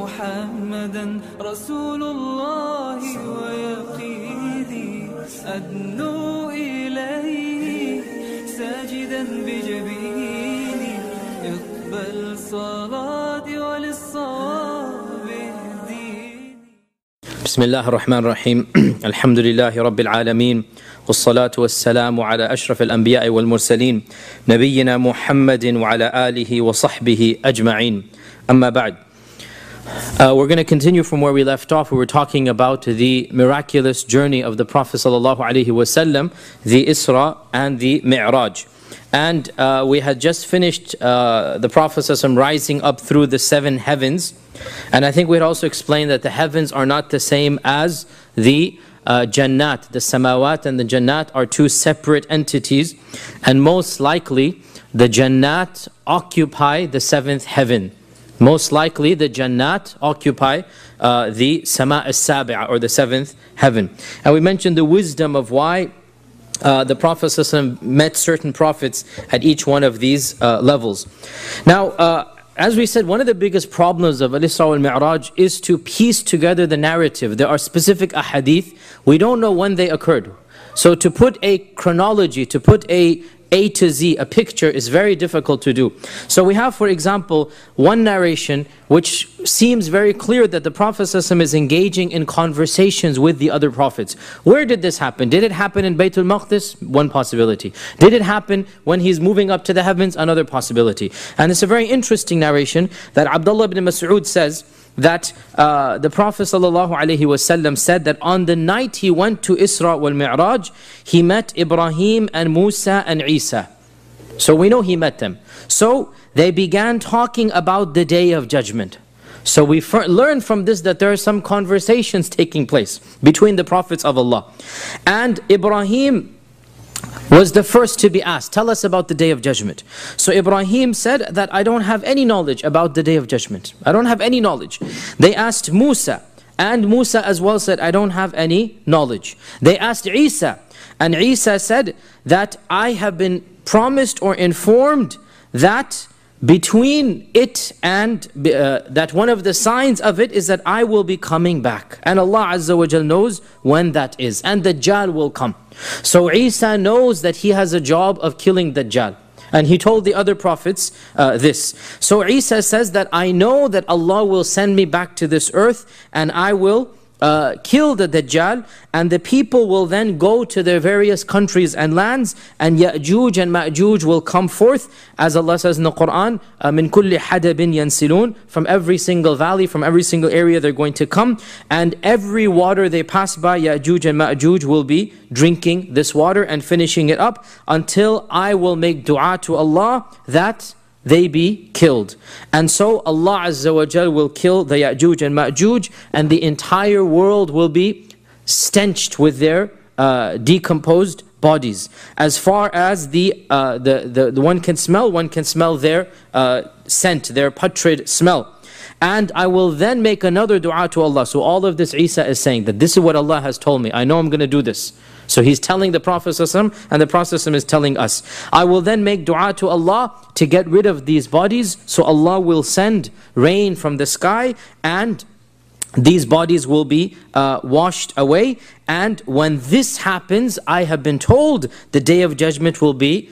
محمدا رسول الله ويقيدي أدنو إليه ساجدا بجبيني اقبل صلاتي وللصواب اهديني. بسم الله الرحمن الرحيم الحمد لله رب العالمين والصلاة والسلام على أشرف الأنبياء والمرسلين نبينا محمد وعلى آله وصحبه أجمعين أما بعد. We're going to continue from where we left off. We were talking about the miraculous journey of the Prophet ﷺ, the Isra and the Mi'raj. And we had just finished the Prophet ﷺ rising up through the seven heavens. And I think we had also explained that the heavens are not the same as the Jannat. The Samawat and the Jannat are two separate entities. And most likely, the Jannat occupy the seventh heaven. Most likely the Jannat occupy the Sama' al-Sabi'ah, or the seventh heaven. And we mentioned the wisdom of why the Prophet ﷺ met certain prophets at each one of these levels. Now, as we said, one of the biggest problems of Al-Isra wal-Mi'raj is to piece together the narrative. There are specific ahadith. We don't know when they occurred. So to put a chronology, to put A to Z, a picture, is very difficult to do. So we have, for example, one narration which seems very clear that the Prophet ﷺ is engaging in conversations with the other prophets. Where did this happen? Did it happen in Baytul Maqdis? One possibility. Did it happen when he's moving up to the heavens? Another possibility. And it's a very interesting narration that Abdullah ibn Mas'ud says that the Prophet ﷺ said that on the night he went to Isra wal Mi'raj, he met Ibrahim and Musa and Isa. So we know he met them. So they began talking about the Day of Judgment. So we learn from this that there are some conversations taking place between the prophets of Allah. And Ibrahim was the first to be asked, tell us about the Day of Judgment. So Ibrahim said that I don't have any knowledge about the Day of Judgment. I don't have any knowledge. They asked Musa, and Musa as well said, I don't have any knowledge. They asked Isa, and Isa said that I have been promised or informed that between it and that one of the signs of it is that I will be coming back, and Allah Azza wa Jal knows when that is, and Dajjal will come. So Isa knows that he has a job of killing Dajjal, and he told the other prophets this. So Isa says that I know that Allah will send me back to this earth, and I will kill the Dajjal, and the people will then go to their various countries and lands, and Ya'juj and Ma'juj will come forth, as Allah says in the Quran, min kulli hadabin yansilun, from every single valley, from every single area they're going to come, and every water they pass by, Ya'juj and Ma'juj will be drinking this water and finishing it up, until I will make dua to Allah that they be killed. And so Allah Azza wa Jal will kill the Ya'juj and Ma'juj, and the entire world will be stenched with their decomposed bodies. As far as the one can smell their scent, their putrid smell. And I will then make another dua to Allah. So all of this Isa is saying that this is what Allah has told me. I know I'm going to do this. So he's telling the Prophet ﷺ, and the Prophet ﷺ is telling us. I will then make dua to Allah to get rid of these bodies. So Allah will send rain from the sky, and these bodies will be washed away. And when this happens, I have been told the Day of Judgment will be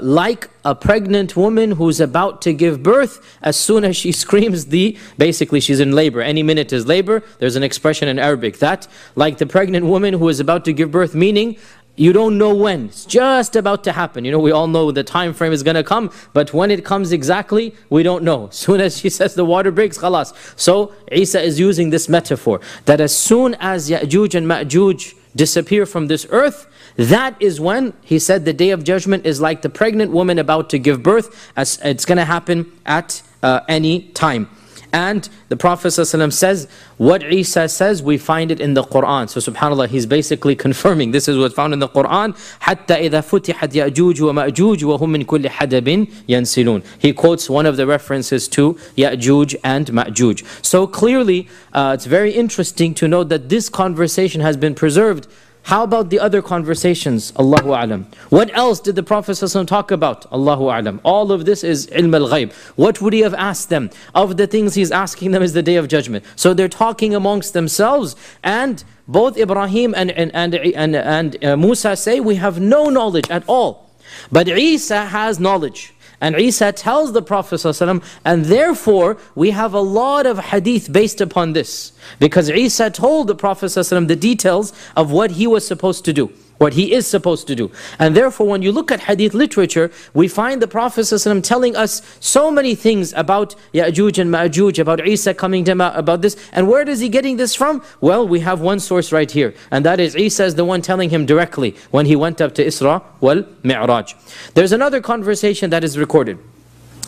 like a pregnant woman who's about to give birth. As soon as she screams, basically she's in labor. Any minute is labor. There's an expression in Arabic that, like the pregnant woman who is about to give birth, meaning you don't know when. It's just about to happen. You know, we all know the time frame is going to come, but when it comes exactly, we don't know. As soon as she says the water breaks, khalas. So Isa is using this metaphor that as soon as Ya'juj and Ma'juj disappear from this earth, that is when, he said, the Day of Judgment is like the pregnant woman about to give birth. As it's going to happen at any time. And the Prophet ﷺ says, what Isa says, we find it in the Qur'an. So subhanAllah, he's basically confirming, this is what's found in the Qur'an. حَتَّى إِذَا فُتِحَتْ يَأْجُوجُ وَمَأْجُوجُ وَهُمْ مِنْ كُلِّ حَدَبٍ يَنْسِلُونَ. He quotes one of the references to Ya'juj and Ma'juj. So clearly, it's very interesting to note that this conversation has been preserved How about the other conversations? Allahu A'lam. What else did the Prophet ﷺ talk about? Allahu A'lam. All of this is ilm al-ghayb. What would he have asked them? Of the things he's asking them is the Day of Judgment. So they're talking amongst themselves, and both Ibrahim and Musa say, we have no knowledge at all. But Isa has knowledge. And Isa tells the Prophet ﷺ, and therefore we have a lot of hadith based upon this. Because Isa told the Prophet ﷺ the details of what he was supposed to do, what he is supposed to do. And therefore when you look at hadith literature, we find the Prophet ﷺ telling us so many things about Ya'juj and Ma'juj, about Isa coming to Ma'juj, about this. And where is he getting this from? Well, we have one source right here. And that is Isa is the one telling him directly when he went up to Isra wal Mi'raj. There's another conversation that is recorded.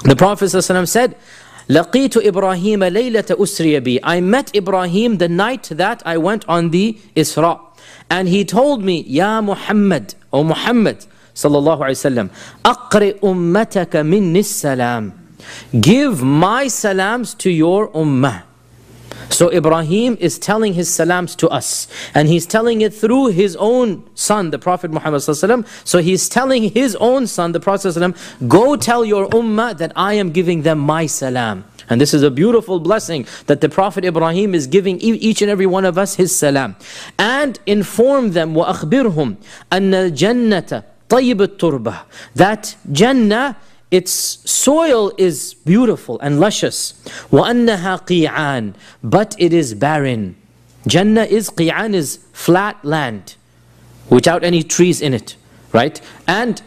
The Prophet ﷺ said, لَقِيتُ إِبْرَاهِيمَ لَيْلَةَ أُسْرِيَ بِي. I met Ibrahim the night that I went on the Isra. And he told me, Ya Muhammad, O Muhammad sallallahu alayhi wa sallam, أَقْرِ أُمَّتَكَ مِنِّ السَّلَامِ. Give my salams to your ummah. So Ibrahim is telling his salams to us. And he's telling it through his own son, the Prophet Muhammad sallallahu alayhi wa sallam. So he's telling his own son, the Prophet sallallahu alayhi wa sallam, go tell your ummah that I am giving them my salam. And this is a beautiful blessing that the Prophet Ibrahim is giving each and every one of us his salam. And inform them, وَأَخْبِرْهُمْ أَنَّ الْجَنَّةَ طَيِّبَ التُّرْبَةِ. That Jannah, its soil is beautiful and luscious. وَأَنَّهَا قِيعَانِ. But it is barren. Jannah is, قِيعَان is flat land without any trees in it. Right? And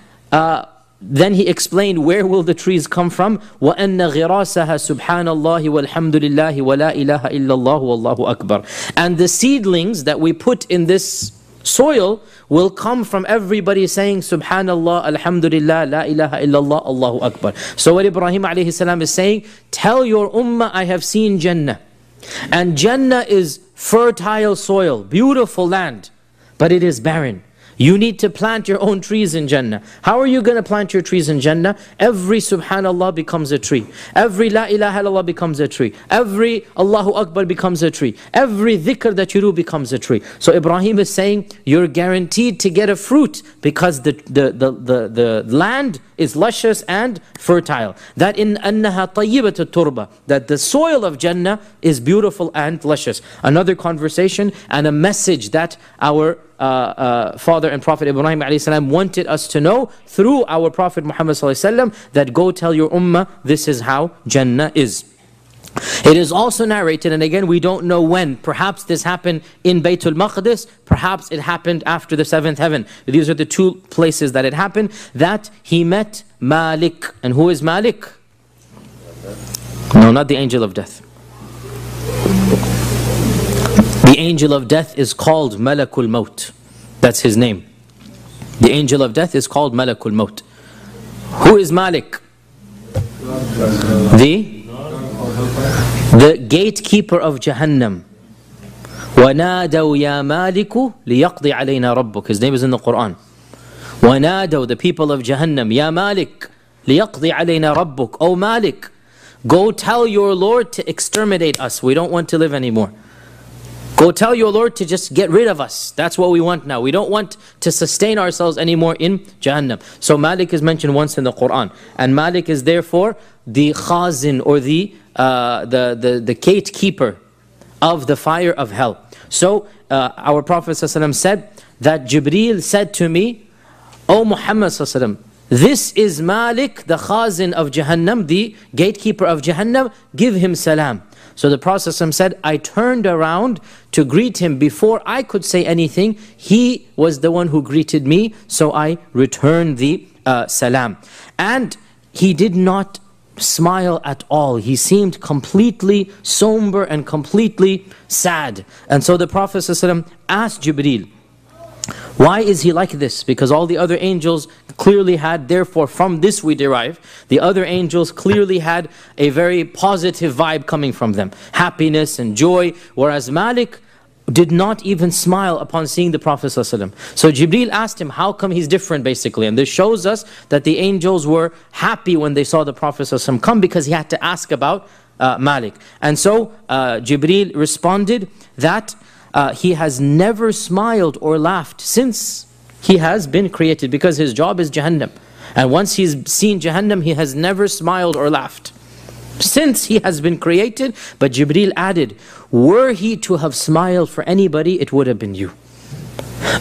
then he explained, where will the trees come from? وَأَنَّ غِرَاسَهَا سُبْحَانَ اللَّهِ وَالْحَمْدُ لِلَّهِ وَلَا إِلَهَ إِلَّا اللَّهُ وَاللَّهُ أَكْبَرُ. And the seedlings that we put in this soil will come from everybody saying Subhanallah, Alhamdulillah, La ilaha illallah, Allahu Akbar. So what Ibrahim alayhi salam is saying, tell your ummah I have seen Jannah. And Jannah is fertile soil, beautiful land, but it is barren. You need to plant your own trees in Jannah. How are you going to plant your trees in Jannah? Every Subhanallah becomes a tree. Every La ilaha illallah becomes a tree. Every Allahu Akbar becomes a tree. Every dhikr that you do becomes a tree. So Ibrahim is saying, you're guaranteed to get a fruit because the land is luscious and fertile. That in annaha tayyibatu turba, that the soil of Jannah is beautiful and luscious. Another conversation and a message that our father and Prophet Ibrahim alayhi salam wanted us to know through our Prophet Muhammad sallallahu alayhi wasallam, that go tell your ummah this is how Jannah is. It is also narrated, and again we don't know when, perhaps this happened in Baytul Maqdis, perhaps it happened after the seventh heaven. These are the two places that it happened, that he met Malik. And who is Malik? No, not the angel of death. The angel of death is called Malakul Maut. That's his name. The angel of death is called Malakul Maut. Who is Malik? The gatekeeper of Jahannam. وَنَادَوْا يَا مَالِكُ لِيَقْضِي عَلَيْنَا رَبُّكَ. His name is in the Quran. وَنَادَوْا, the people of Jahannam, يَا مَالِكُ لِيَقْضِي عَلَيْنَا رَبُّكَ. O Malik, go tell your Lord to exterminate us. We don't want to live anymore. Go tell your Lord to just get rid of us. That's what we want now. We don't want to sustain ourselves anymore in Jahannam. So Malik is mentioned once in the Quran. And Malik is therefore the khazin, or the gatekeeper of the fire of hell. So our Prophet ﷺ said that Jibreel said to me, O Muhammad ﷺ, this is Malik, the khazin of Jahannam, the gatekeeper of Jahannam. Give him salam. So the Prophet said, I turned around to greet him. Before I could say anything, he was the one who greeted me. So I returned the salam. And he did not smile at all. He seemed completely somber and completely sad. And so the Prophet asked Jibreel, why is he like this? Because all the other angels clearly had, therefore from this we derive, the other angels clearly had a very positive vibe coming from them. Happiness and joy. Whereas Malik did not even smile upon seeing the Prophet ﷺ. So Jibreel asked him, how come he's different basically? And this shows us that the angels were happy when they saw the Prophet ﷺ come, because he had to ask about Malik. And so Jibreel responded that He has never smiled or laughed since he has been created, because his job is Jahannam. And once he's seen Jahannam, he has never smiled or laughed since he has been created. But Jibreel added, were he to have smiled for anybody, it would have been you.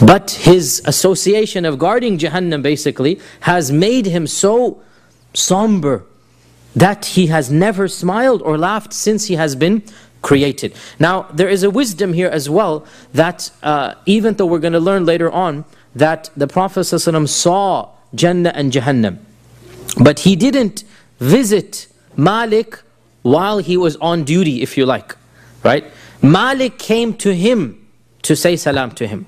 But his association of guarding Jahannam basically has made him so somber that he has never smiled or laughed since he has been created. Now, there is a wisdom here as well that even though we're going to learn later on that the Prophet ﷺ saw Jannah and Jahannam, but he didn't visit Malik while he was on duty, if you like, right? Malik came to him to say salam to him.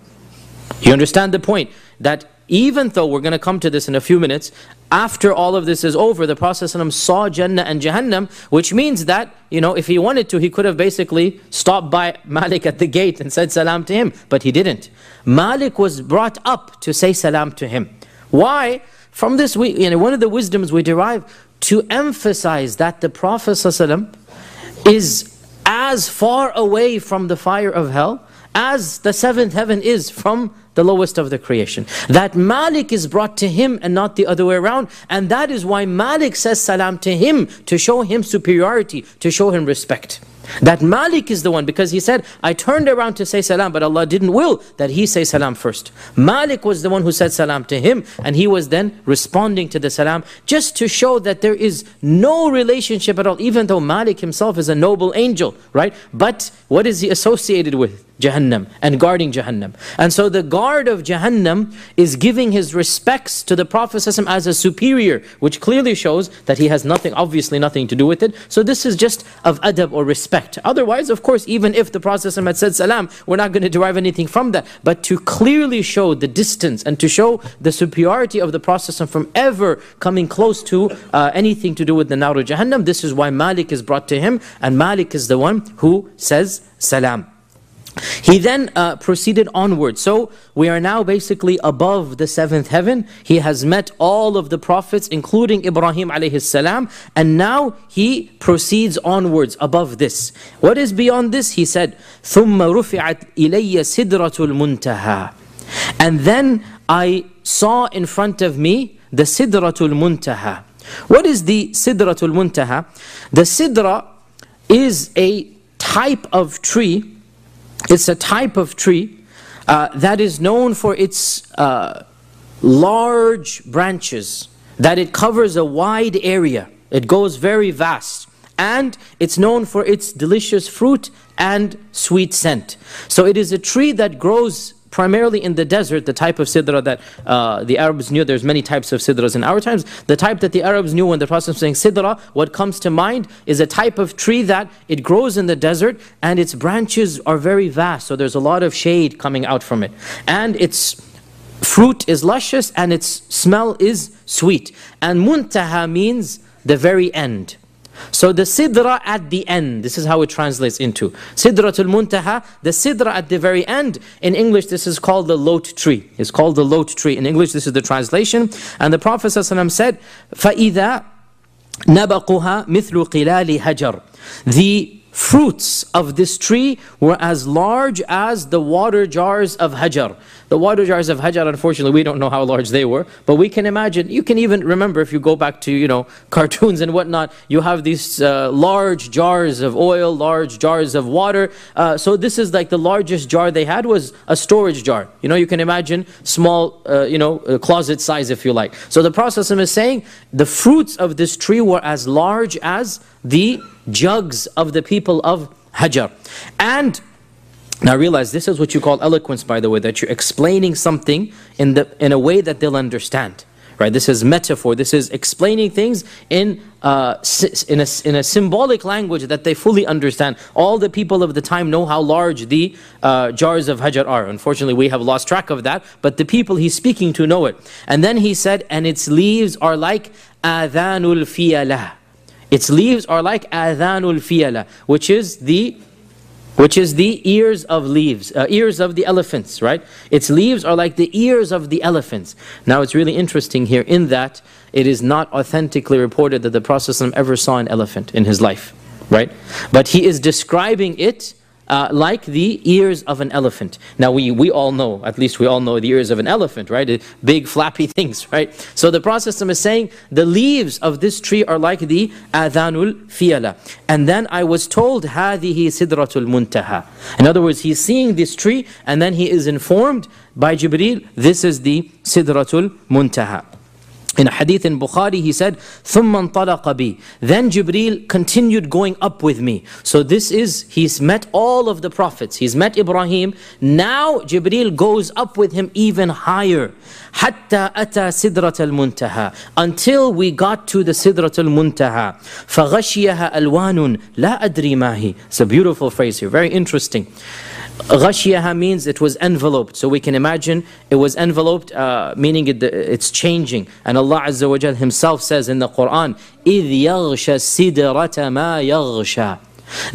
You understand the point that even though we're going to come to this in a few minutes, after all of this is over, the Prophet ﷺ saw Jannah and Jahannam, which means that, you know, if he wanted to, he could have basically stopped by Malik at the gate and said salam to him, but he didn't. Malik was brought up to say salam to him. Why? From this, one of the wisdoms we derive to emphasize that the Prophet ﷺ is as far away from the fire of hell as the seventh heaven is from the lowest of the creation. That Malik is brought to him and not the other way around. And that is why Malik says salam to him, to show him superiority, to show him respect. That Malik is the one, because he said, I turned around to say salam, but Allah didn't will that he say salam first. Malik was the one who said salam to him, and he was then responding to the salam, just to show that there is no relationship at all, even though Malik himself is a noble angel, right? But what is he associated with? Jahannam, and guarding Jahannam. And so the guard of Jahannam is giving his respects to the Prophet as a superior, which clearly shows that he has nothing, obviously nothing to do with it. So this is just of adab or respect. Otherwise, of course, even if the Prophet had said salam, we're not going to derive anything from that. But to clearly show the distance and to show the superiority of the Prophet from ever coming close to anything to do with the Nar of Jahannam, this is why Malik is brought to him, and Malik is the one who says salam. He then proceeded onward. So we are now basically above the seventh heaven. He has met all of the prophets, including Ibrahim alayhi salam, and now he proceeds onwards above this. What is beyond this? He said, ثُمَّ رُفِعَتْ إِلَيَّ سِدْرَةُ الْمُنْتَهَى. And then I saw in front of me the Sidratul Muntaha. What is the Sidratul Muntaha? The Sidra is a type of tree. It's a type of tree that is known for its large branches, that it covers a wide area. It goes very vast. And it's known for its delicious fruit and sweet scent. So it is a tree that grows primarily in the desert, the type of sidra that the Arabs knew. There's many types of sidras in our times. The type that the Arabs knew when the Prophet was saying sidra, what comes to mind is a type of tree that it grows in the desert and its branches are very vast. So there's a lot of shade coming out from it. And its fruit is luscious and its smell is sweet. And muntaha means the very end. So the sidra at the end, this is how it translates into Sidratul Muntaha, the sidra at the very end. In English, this is called the Lot tree. It's called the Lot tree. In English, this is the translation. And the Prophet ﷺ said, فَإِذَا نَبَقُهَا مِثْلُ قِلَالِ هَجَرٍ. The fruits of this tree were as large as the water jars of Hajar. The water jars of Hajar, unfortunately, we don't know how large they were, but we can imagine. You can even remember, if you go back to, cartoons and whatnot, you have these large jars of oil, large jars of water. So this is like the largest jar they had was a storage jar. You can imagine small, closet size, if you like. So the Prophet is saying the fruits of this tree were as large as the jugs of the people of Hajar. And now realize this is what you call eloquence, by the way, that you're explaining something in a way that they'll understand, right? This is metaphor. This is explaining things in a symbolic language that they fully understand. All the people of the time know how large the jars of Hajar are. Unfortunately, we have lost track of that, but the people he's speaking to know it. And then he said, and its leaves are like adhanul fiyalah. Its leaves are like adhanul fiyala, which is the ears of leaves, ears of the elephants, right? Its leaves are like the ears of the elephants. Now it's really interesting here in that it is not authentically reported that the Prophet ever saw an elephant in his life, right? But he is describing it like the ears of an elephant. Now we all know, at least we all know the ears of an elephant, right? Big flappy things, right? So the Prophet is saying, the leaves of this tree are like the adhanul fiyala. And then I was told, hadihi sidratul muntaha. In other words, he's seeing this tree and then he is informed by Jibreel, this is the sidratul muntaha. In a hadith in Bukhari, he said, ثُمَّ انطَلَقَ بِي. Then Jibreel continued going up with me. So this is, he's met all of the prophets. He's met Ibrahim. Now Jibreel goes up with him even higher. حَتَّى أَتَى سِدْرَةَ الْمُنْتَهَى. Until we got to the Sidratul Muntaha. فَغَشِيَهَا أَلْوَانٌ لَا أَدْرِي مَا هِي. It's a beautiful phrase here. Very interesting. Ghashiyaha means it was enveloped. So we can imagine it was enveloped, meaning it's changing. And Allah Azza wa Jal Himself says in the Quran, إِذْ يَغْشَى السِّدْرَةَ مَا يَغْشَى.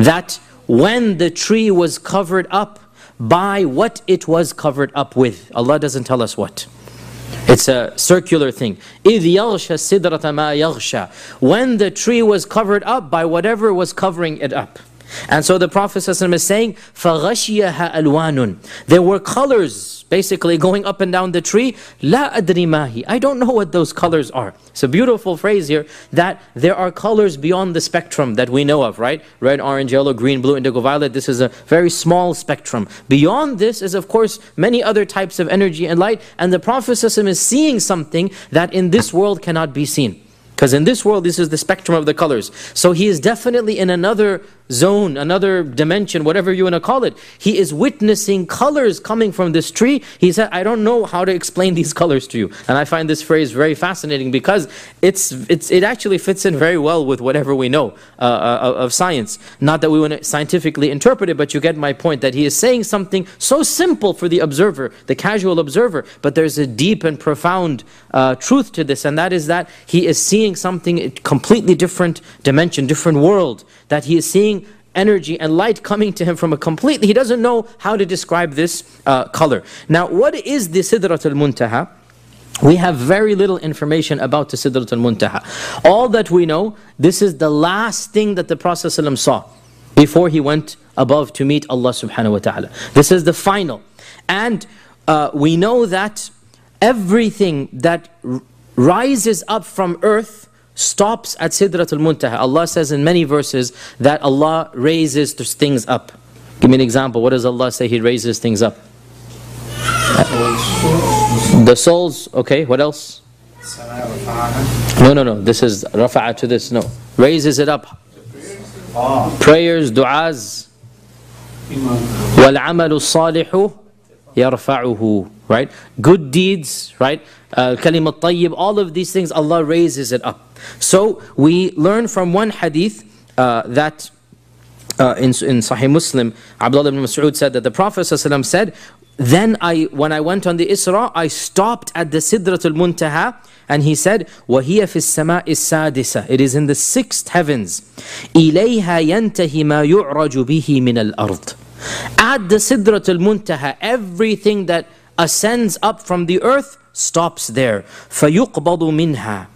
That when the tree was covered up by what it was covered up with. Allah doesn't tell us what. It's a circular thing. إِذْ يَغْشَى السِّدْرَةَ مَا يَغْشَى. When the tree was covered up by whatever was covering it up. And so the Prophet ﷺ is saying, فَغَشِيَهَا أَلْوَانٌ. There were colors basically going up and down the tree. لَا أَدْرِي مَا هِي. I don't know what those colors are. It's a beautiful phrase here, that there are colors beyond the spectrum that we know of, right? Red, orange, yellow, green, blue, indigo, violet. This is a very small spectrum. Beyond this is, of course, many other types of energy and light. And the Prophet ﷺ is seeing something that in this world cannot be seen. Because in this world, this is the spectrum of the colors. So he is definitely in another zone, another dimension, whatever you want to call it. He is witnessing colors coming from this tree. He said, I don't know how to explain these colors to you. And I find this phrase very fascinating because it actually fits in very well with whatever we know of science. Not that we want to scientifically interpret it, but you get my point that he is saying something so simple for the observer, the casual observer. But there's a deep and profound truth to this, and that is that he is seeing something, a completely different dimension, different world, that he is seeing energy and light coming to him from a completely, he doesn't know how to describe this color. Now, what is the Sidratul Muntaha? We have very little information about the Sidratul Muntaha. All that we know, this is the last thing that the Prophet ﷺ saw before he went above to meet Allah subhanahu wa ta'ala. This is the final. And we know that everything that rises up from earth stops at Sidratul Muntaha. Allah says in many verses that Allah raises things up. Give me an example. What does Allah say He raises things up? The souls. Okay, what else? No. This is Rafa'a to this. No. Raises it up. Prayers, du'as. وَالْعَمَلُ الصَّالِحُ يَرْفَعُهُ. Right? Good deeds, right? Kalimat tayyib, all of these things, Allah raises it up. So we learn from one hadith that in Sahih Muslim, Abdullah ibn Mas'ud said that the Prophet ﷺ said, then when I went on the Isra, I stopped at the Sidratul Muntaha, and he said, وَهِيَ فِي السَّمَاءِ السَّادِسَةِ. It is in the sixth heavens. إِلَيْهَا يَنْتَهِ مَا يُعْرَجُ بِهِ مِنَ الْأَرْضِ. At the Sidratul Muntaha, everything that ascends up from the earth stops there. فَيُقْبَضُ مِنْهَا.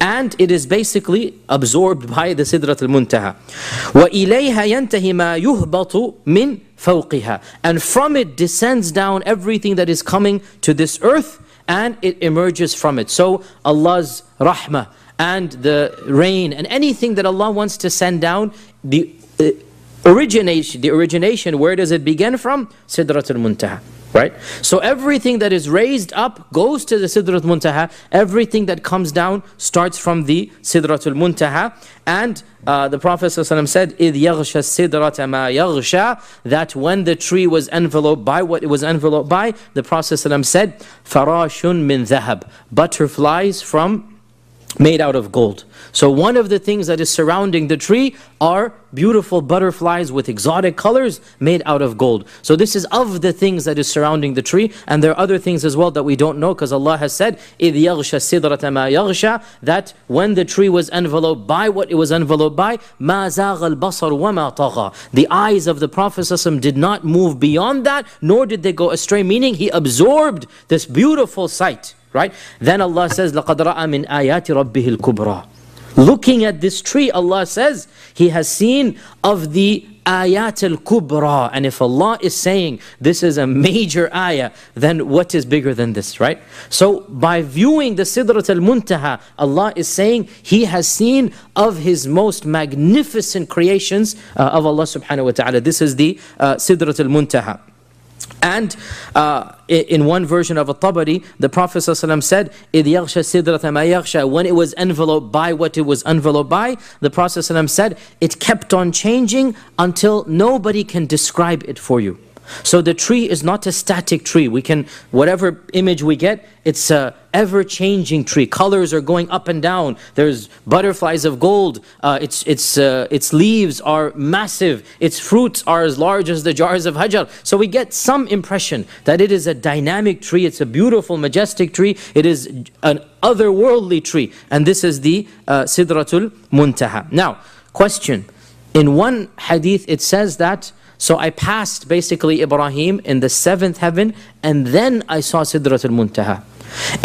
And it is basically absorbed by the Sidratul Muntaha. وَإِلَيْهَا يَنْتَهِ مَا يُهْبَطُ مِنْ فَوْقِهَا. And from it descends down everything that is coming to this earth, and it emerges from it. So Allah's rahmah and the rain and anything that Allah wants to send down, the origination, where does it begin from? Sidratul Muntaha. Right? So everything that is raised up goes to the Sidratul Muntaha. Everything that comes down starts from the Sidratul Muntaha. And the Prophet ﷺ said, إِذْ يَغْشَى السِّدْرَةَ مَا يَغْشَى. That when the tree was enveloped by what it was enveloped by, the Prophet ﷺ said, فَرَاشٌ مِّن ذَهَبٍ. Butterflies made out of gold. So one of the things that is surrounding the tree are beautiful butterflies with exotic colors made out of gold. So this is of the things that is surrounding the tree, and there are other things as well that we don't know, because Allah has said, إِذْ يَغْشَى السِّدْرَةَ مَا يَغْشَى. That when the tree was enveloped by what it was enveloped by, مَا زَاغَ الْبَصَرُ وَمَا طَغَى. The eyes of the Prophet ﷺ did not move beyond that, nor did they go astray, meaning he absorbed this beautiful sight. Right? Then Allah says, لَقَدْ رَأَى مِنْ آيَاتِ رَبِّهِ الْكُبْرَى. Looking at this tree, Allah says, He has seen of the ayat al-kubra. And if Allah is saying this is a major ayah, then what is bigger than this, right? So by viewing the Sidrat al-Muntaha, Allah is saying He has seen of His most magnificent creations of Allah subhanahu wa ta'ala. This is the Sidrat al-Muntaha. And in one version of At-Tabari, the Prophet ﷺ said, إِذْ يَغْشَى سِدْرَةَ مَا يَغْشَى. When it was enveloped by what it was enveloped by, the Prophet ﷺ said, it kept on changing until nobody can describe it for you. So the tree is not a static tree. We can, whatever image we get, it's a ever-changing tree. Colors are going up and down. There's butterflies of gold. Its leaves are massive. Its fruits are as large as the jars of hajar. So we get some impression that it is a dynamic tree. It's a beautiful, majestic tree. It is an otherworldly tree. And this is the Sidratul Muntaha. Now, question. In one hadith, it says that, so I passed basically Ibrahim in the 7th heaven, and then I saw Sidratul Muntaha.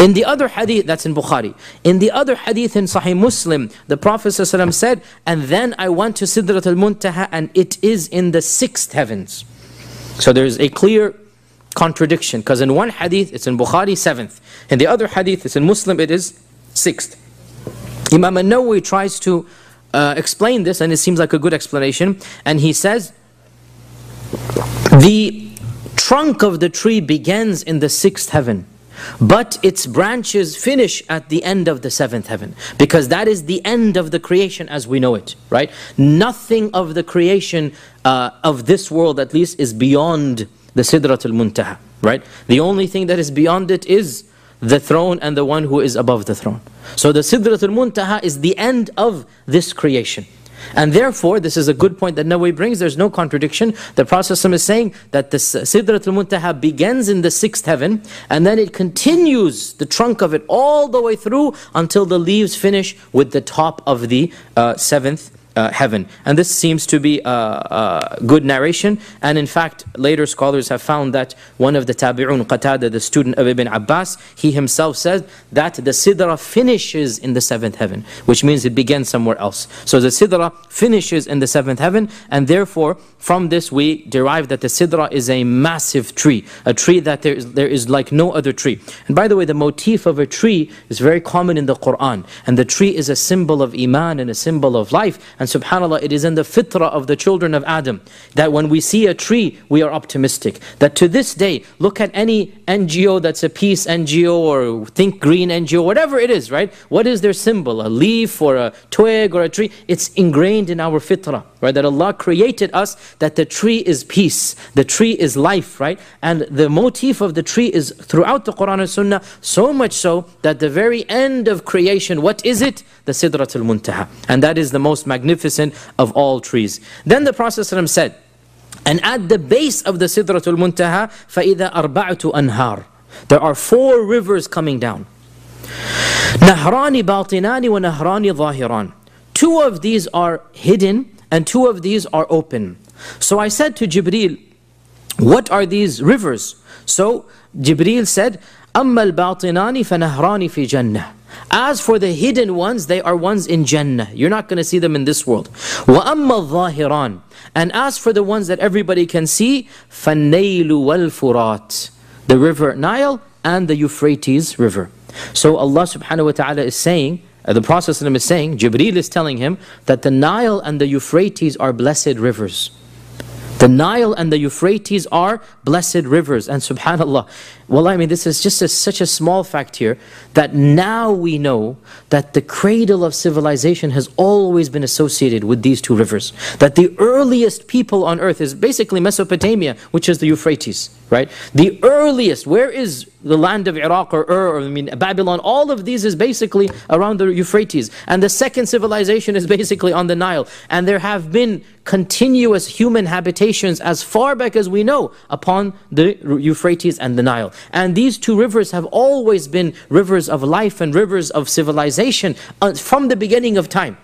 In the other hadith, that's in Bukhari. In the other hadith in Sahih Muslim, the Prophet ﷺ said, and then I went to Sidratul Muntaha, and it is in the 6th heavens. So there's a clear contradiction, because in one hadith, it's in Bukhari 7th. In the other hadith, it's in Muslim, it is 6th. Imam An-Nawawi tries to explain this, and it seems like a good explanation. And he says, the trunk of the tree begins in the 6th heaven, but its branches finish at the end of the 7th heaven, because that is the end of the creation as we know it, right? Nothing of the creation of this world, at least, is beyond the Sidratul Muntaha, right? The only thing that is beyond it is the throne and the one who is above the throne. So the Sidratul Muntaha is the end of this creation. And therefore, this is a good point that Nawawi brings. There's no contradiction. The Prophet is saying that the Sidratul Muntaha begins in the 6th heaven, and then it continues the trunk of it all the way through until the leaves finish with the top of the 7th heaven. And this seems to be good narration. And in fact, later scholars have found that one of the Tabi'un, Qatada, the student of Ibn Abbas, he himself said that the Sidra finishes in the 7th heaven, which means it began somewhere else. So the Sidra finishes in the 7th heaven, and therefore from this we derive that the Sidra is a massive tree, a tree that there is like no other tree. And by the way, the motif of a tree is very common in the Quran, and the tree is a symbol of Iman and a symbol of life. And subhanAllah, it is in the fitrah of the children of Adam that when we see a tree, we are optimistic. That to this day, look at any NGO that's a peace NGO or Think Green NGO, whatever it is, right? What is their symbol? A leaf or a twig or a tree? It's ingrained in our fitrah, right? That Allah created us, that the tree is peace, the tree is life, right? And the motif of the tree is throughout the Quran and Sunnah, so much so that the very end of creation, what is it? The Sidratul Muntaha. And that is the most magnificent of all trees. Then the Prophet ﷺ said, and at the base of the Sidratul Muntaha, فَإِذَا أَرْبَعْتُ أَنْهَارٌ. There are 4 rivers coming down. نَهْرَانِ بَاطِنَانِ وَنَهْرَانِ ظَاهِرَانِ. 2 of these are hidden and 2 of these are open. So I said to Jibreel, what are these rivers? So Jibreel said, أَمَّا الْبَاطِنَانِ فَنَهْرَانِ فِي جَنَّةِ. As for the hidden ones, they are ones in Jannah. You're not going to see them in this world. وَأَمَّا الظَّاهِرَانِ. And as for the ones that everybody can see, فَالنَّيْلُ وَالْفُرَاتِ. The river Nile and the Euphrates river. So Allah subhanahu wa ta'ala is saying, the Prophet is saying, Jibreel is telling him that the Nile and the Euphrates are blessed rivers. The Nile and the Euphrates are blessed rivers. And subhanAllah, well, I mean, this is just such a small fact here, that now we know that the cradle of civilization has always been associated with these 2 rivers. That the earliest people on earth is basically Mesopotamia, which is the Euphrates, right? The earliest, where is the land of Iraq or Ur, Babylon, all of these is basically around the Euphrates. And the second civilization is basically on the Nile. And there have been continuous human habitations as far back as we know upon the Euphrates and the Nile. And these 2 rivers have always been rivers of life and rivers of civilization from the beginning of time.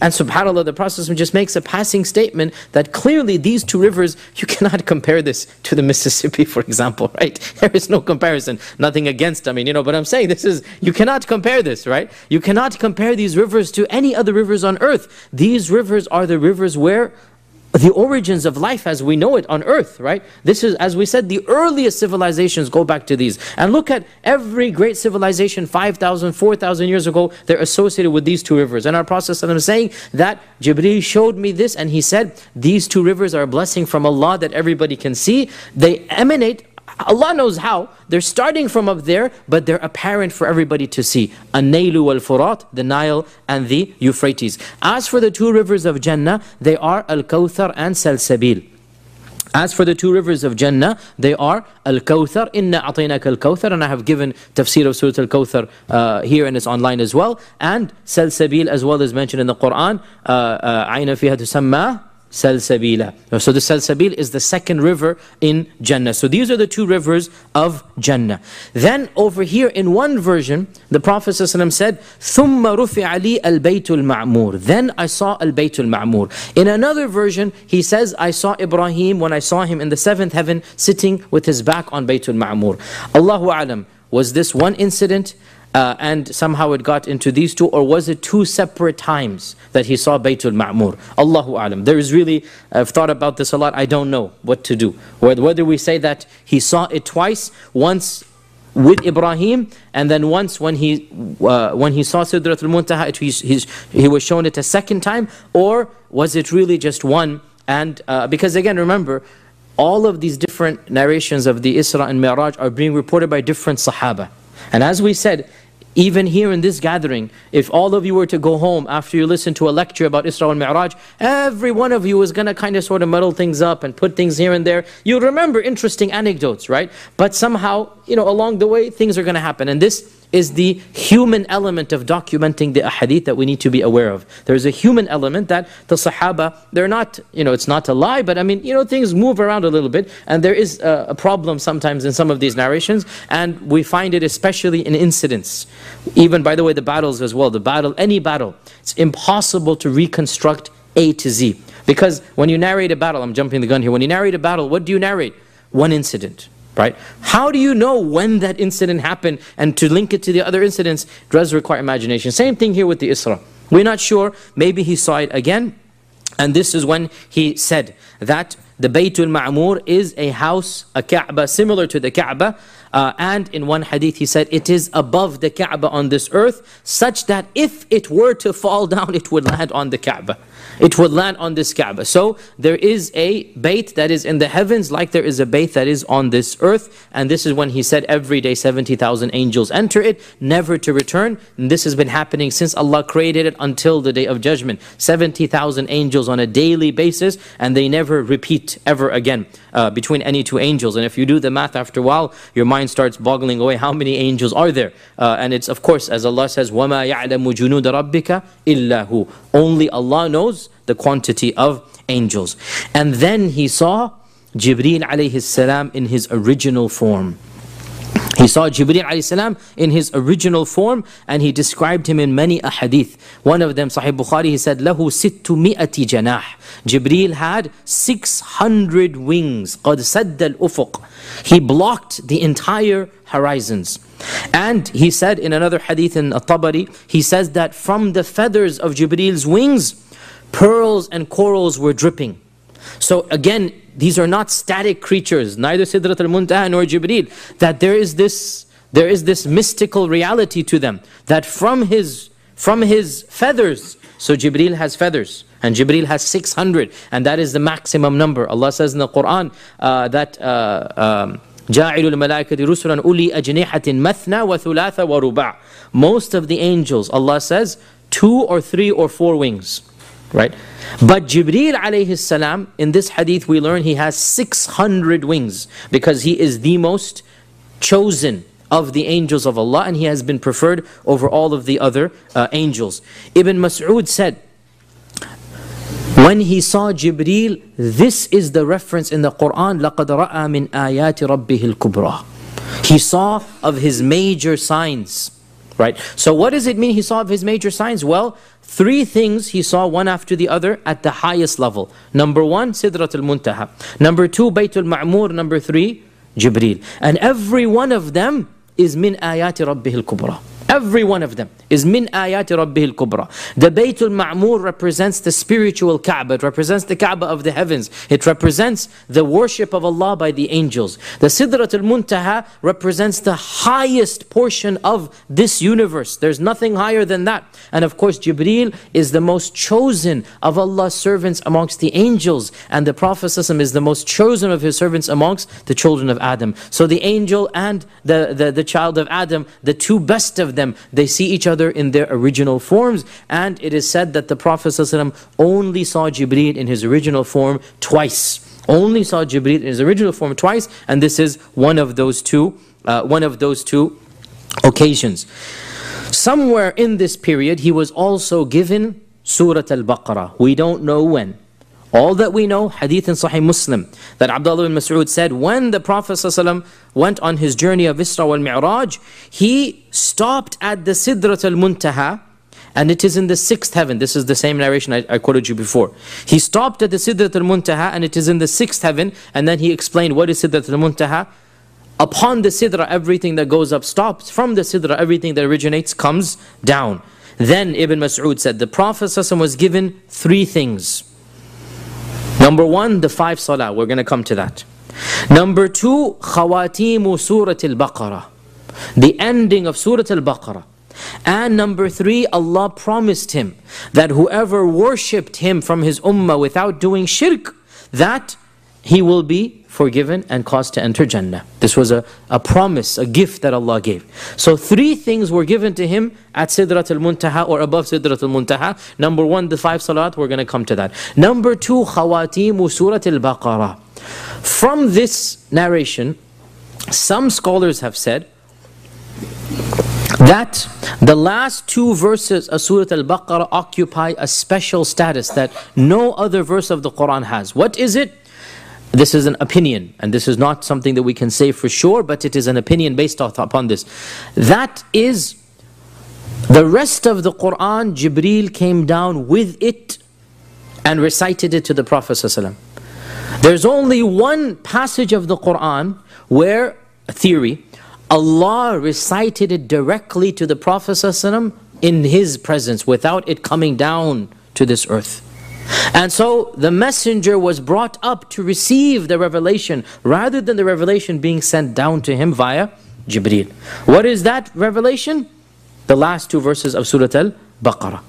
And subhanAllah, the Prophet just makes a passing statement that clearly these two rivers, you cannot compare this to the Mississippi, for example, right? There is no comparison. Nothing against, but I'm saying this is, you cannot compare this, right? You cannot compare these rivers to any other rivers on earth. These rivers are the rivers where the origins of life as we know it on earth, right? This is, as we said, the earliest civilizations go back to these. And look at every great civilization 5,000, 4,000 years ago, they're associated with these two rivers. And our Prophet ﷺ is saying that Jibreel showed me this and he said, these two rivers are a blessing from Allah that everybody can see. They emanate, Allah knows how, they're starting from up there, but they're apparent for everybody to see. An-Nailu wal-Furat, the Nile and the Euphrates. As for the two rivers of Jannah, they are Al-Kawthar and Salsabil. As for the two rivers of Jannah, they are Al-Kawthar, Inna Atainaka Al-Kawthar, and I have given tafsir of Surah Al-Kawthar here and it's online as well. And Salsabil as well is mentioned in the Quran, Aina fiha tusamma Salsabila. So the Salsabil is the second river in Jannah. So these are the two rivers of Jannah. Then over here in one version, the Prophet ﷺ said, ثُمَّ رُفِعَ لِي الْبَيْتُ الْمَعْمُورِ. Then I saw Al-Baytul Ma'mur. In another version, he says, I saw Ibrahim when I saw him in the seventh heaven sitting with his back on Baytul Ma'mur. Allahu A'lam, was this one incident? And somehow it got into these two, or was it two separate times that he saw Baytul Ma'mur? Allahu A'lam. There is really, I've thought about this a lot, I don't know what to do. Whether we say that he saw it twice, once with Ibrahim, and then once when he saw Sidratul Muntaha, he was shown it a second time, or was it really just one? And because again, remember, all of these different narrations of the Isra and Mi'raj are being reported by different Sahaba. And as we said, even here in this gathering, if all of you were to go home after you listen to a lecture about Isra and Mi'raj, every one of you is going to kind of sort of muddle things up and put things here and there. You'll remember interesting anecdotes, right? But somehow, along the way, things are going to happen. And this is the human element of documenting the ahadith that we need to be aware of. There's a human element that the Sahaba, they're not, it's not a lie, but things move around a little bit. And there is a problem sometimes in some of these narrations. And we find it especially in incidents. Even, by the way, the battles as well. Any battle, it's impossible to reconstruct A to Z. Because when you narrate a battle, I'm jumping the gun here, when you narrate a battle, what do you narrate? One incident. Right? How do you know when that incident happened and to link it to the other incidents does require imagination. Same thing here with the Isra. We're not sure. Maybe he saw it again. And this is when he said that the Baytul Ma'mur is a house, a Kaaba, similar to the Kaaba. And in one hadith he said, it is above the Kaaba on this earth, such that if it were to fall down, it would land on the Kaaba. It would land on this Kaaba. So there is a bayt that is in the heavens, like there is a bayt that is on this earth. And this is when he said, every day 70,000 angels enter it, never to return. And this has been happening since Allah created it until the Day of Judgment. 70,000 angels on a daily basis, and they never repeat ever again between any two angels. And if you do the math after a while, your mind starts boggling away. How many angels are there? And it's, of course, as Allah says, وَمَا يَعْلَمُ جُنُودَ رَبِّكَ إِلَّا هُوَ. Only Allah knows the quantity of angels. And then he saw Jibreel alayhi salam in his original form. He saw Jibreel alayhi salam in his original form, and he described him in many ahadith. One of them, Sahih Bukhari, he said, Lahu sittu mi'ati janah. Jibreel had 600 wings. Qad sadda al-ufuq. He blocked the entire horizons. And he said in another hadith in At-Tabari, he says that from the feathers of Jibreel's wings, pearls and corals were dripping. So again, these are not static creatures, neither Sidrat al-Muntaha nor Jibreel, that there is this mystical reality to them, that from his feathers, so Jibreel has feathers, and Jibreel has 600, and that is the maximum number. Allah says in the Quran that جَاعِلُ الْمَلَائِكَةِ رُسُلًا أُولِي أَجْنِحَةٍ مَثْنَى وَثُلَاثَ وَرُبَعٍ. Most of the angels, Allah says, 2 or 3 or 4 wings. Right? But Jibreel alayhi salam, in this hadith we learn he has 600 wings, because he is the most chosen of the angels of Allah, and he has been preferred over all of the other angels. Ibn Mas'ud said, when he saw Jibreel, this is the reference in the Quran, لَقَدْ رَأَى مِنْ آيَاتِ رَبِّهِ الْكُبْرَى. He saw of his major signs. Right? So what does it mean he saw of his major signs? Well, three things he saw one after the other at the highest level. Number one, Sidrat al-Muntaha. Number two, Baytul Ma'mur. Number three, Jibreel. And every one of them is min ayati rabbihil kubra. Every one of them is min ayati rabbihil kubra. The Baytul Ma'mur represents the spiritual Kaaba. It represents the Kaaba of the heavens. It represents the worship of Allah by the angels. The Sidrat al-Muntaha represents the highest portion of this universe. There's nothing higher than that. And of course, Jibreel is the most chosen of Allah's servants amongst the angels. And the Prophet ﷺ is the most chosen of his servants amongst the children of Adam. So the angel and the child of Adam, the two best of them, they see each other in their original forms, and it is said that the Prophet ﷺ only saw Jibreel in his original form twice. Only saw Jibreel in his original form twice, and this is one of those two occasions. Somewhere in this period, he was also given Surah Al-Baqarah. We don't know when. All that we know, hadith in Sahih Muslim, that Abdullah ibn Mas'ud said, when the Prophet ﷺ went on his journey of Isra wal Mi'raj, he stopped at the Sidrat al-Muntaha, and it is in the sixth heaven. This is the same narration I quoted you before. He stopped at the Sidrat al-Muntaha, and it is in the sixth heaven, and then he explained, what is Sidrat al-Muntaha? Upon the Sidra, everything that goes up stops. From the Sidra, everything that originates comes down. Then Ibn Mas'ud said, the Prophet ﷺ was given three things. Number one, the five salah. We're going to come to that. Number two, khawatimu Surat al-Baqarah. The ending of Surat al-Baqarah. And number three, Allah promised him that whoever worshipped him from his ummah without doing shirk, that he will be forgiven and caused to enter Jannah. This was a promise, a gift that Allah gave. So three things were given to him at Sidrat al-Muntaha or above Sidrat al-Muntaha. Number one, the five salat, we're going to come to that. Number two, khawatimu Surat al-Baqarah. From this narration, some scholars have said that the last two verses of Surah Al-Baqarah occupy a special status that no other verse of the Quran has. What is it? This is an opinion, and this is not something that we can say for sure, but it is an opinion based upon this. That is, the rest of the Qur'an, Jibreel came down with it and recited it to the Prophet ﷺ. There's only one passage of the Qur'an where, a theory, Allah recited it directly to the Prophet ﷺ in his presence, without it coming down to this earth. And so the messenger was brought up to receive the revelation, rather than the revelation being sent down to him via Jibreel. What is that revelation? The last two verses of Surah Al-Baqarah.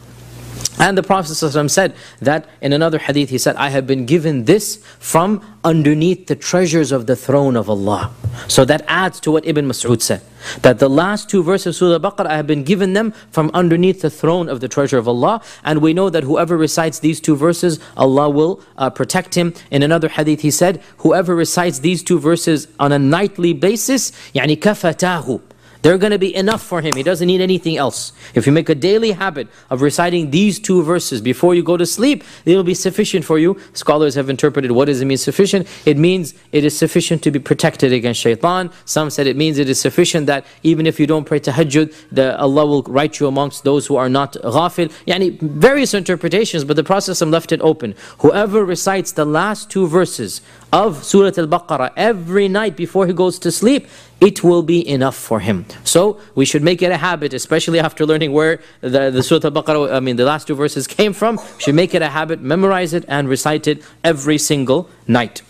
And the Prophet ﷺ said that in another hadith, he said, I have been given this from underneath the treasures of the throne of Allah. So that adds to what Ibn Mas'ud said, that the last two verses of Surah Al-Baqarah, I have been given them from underneath the throne of the treasure of Allah. And we know that whoever recites these two verses, Allah will protect him. In another hadith, he said, whoever recites these two verses on a nightly basis, يعني كفتاه, they're going to be enough for him. He doesn't need anything else. If you make a daily habit of reciting these two verses before you go to sleep, it will be sufficient for you. Scholars have interpreted, what does it mean sufficient? It means it is sufficient to be protected against shaitan. Some said it means it is sufficient that even if you don't pray tahajjud, Allah will write you amongst those who are not ghafil. Yani various interpretations, but the Prophet left it open. Whoever recites the last two verses of Surah Al-Baqarah every night before he goes to sleep, it will be enough for him. So we should make it a habit, especially after learning where the Surah Al-Baqarah, the last two verses came from. We should make it a habit, memorize it and recite it every single night.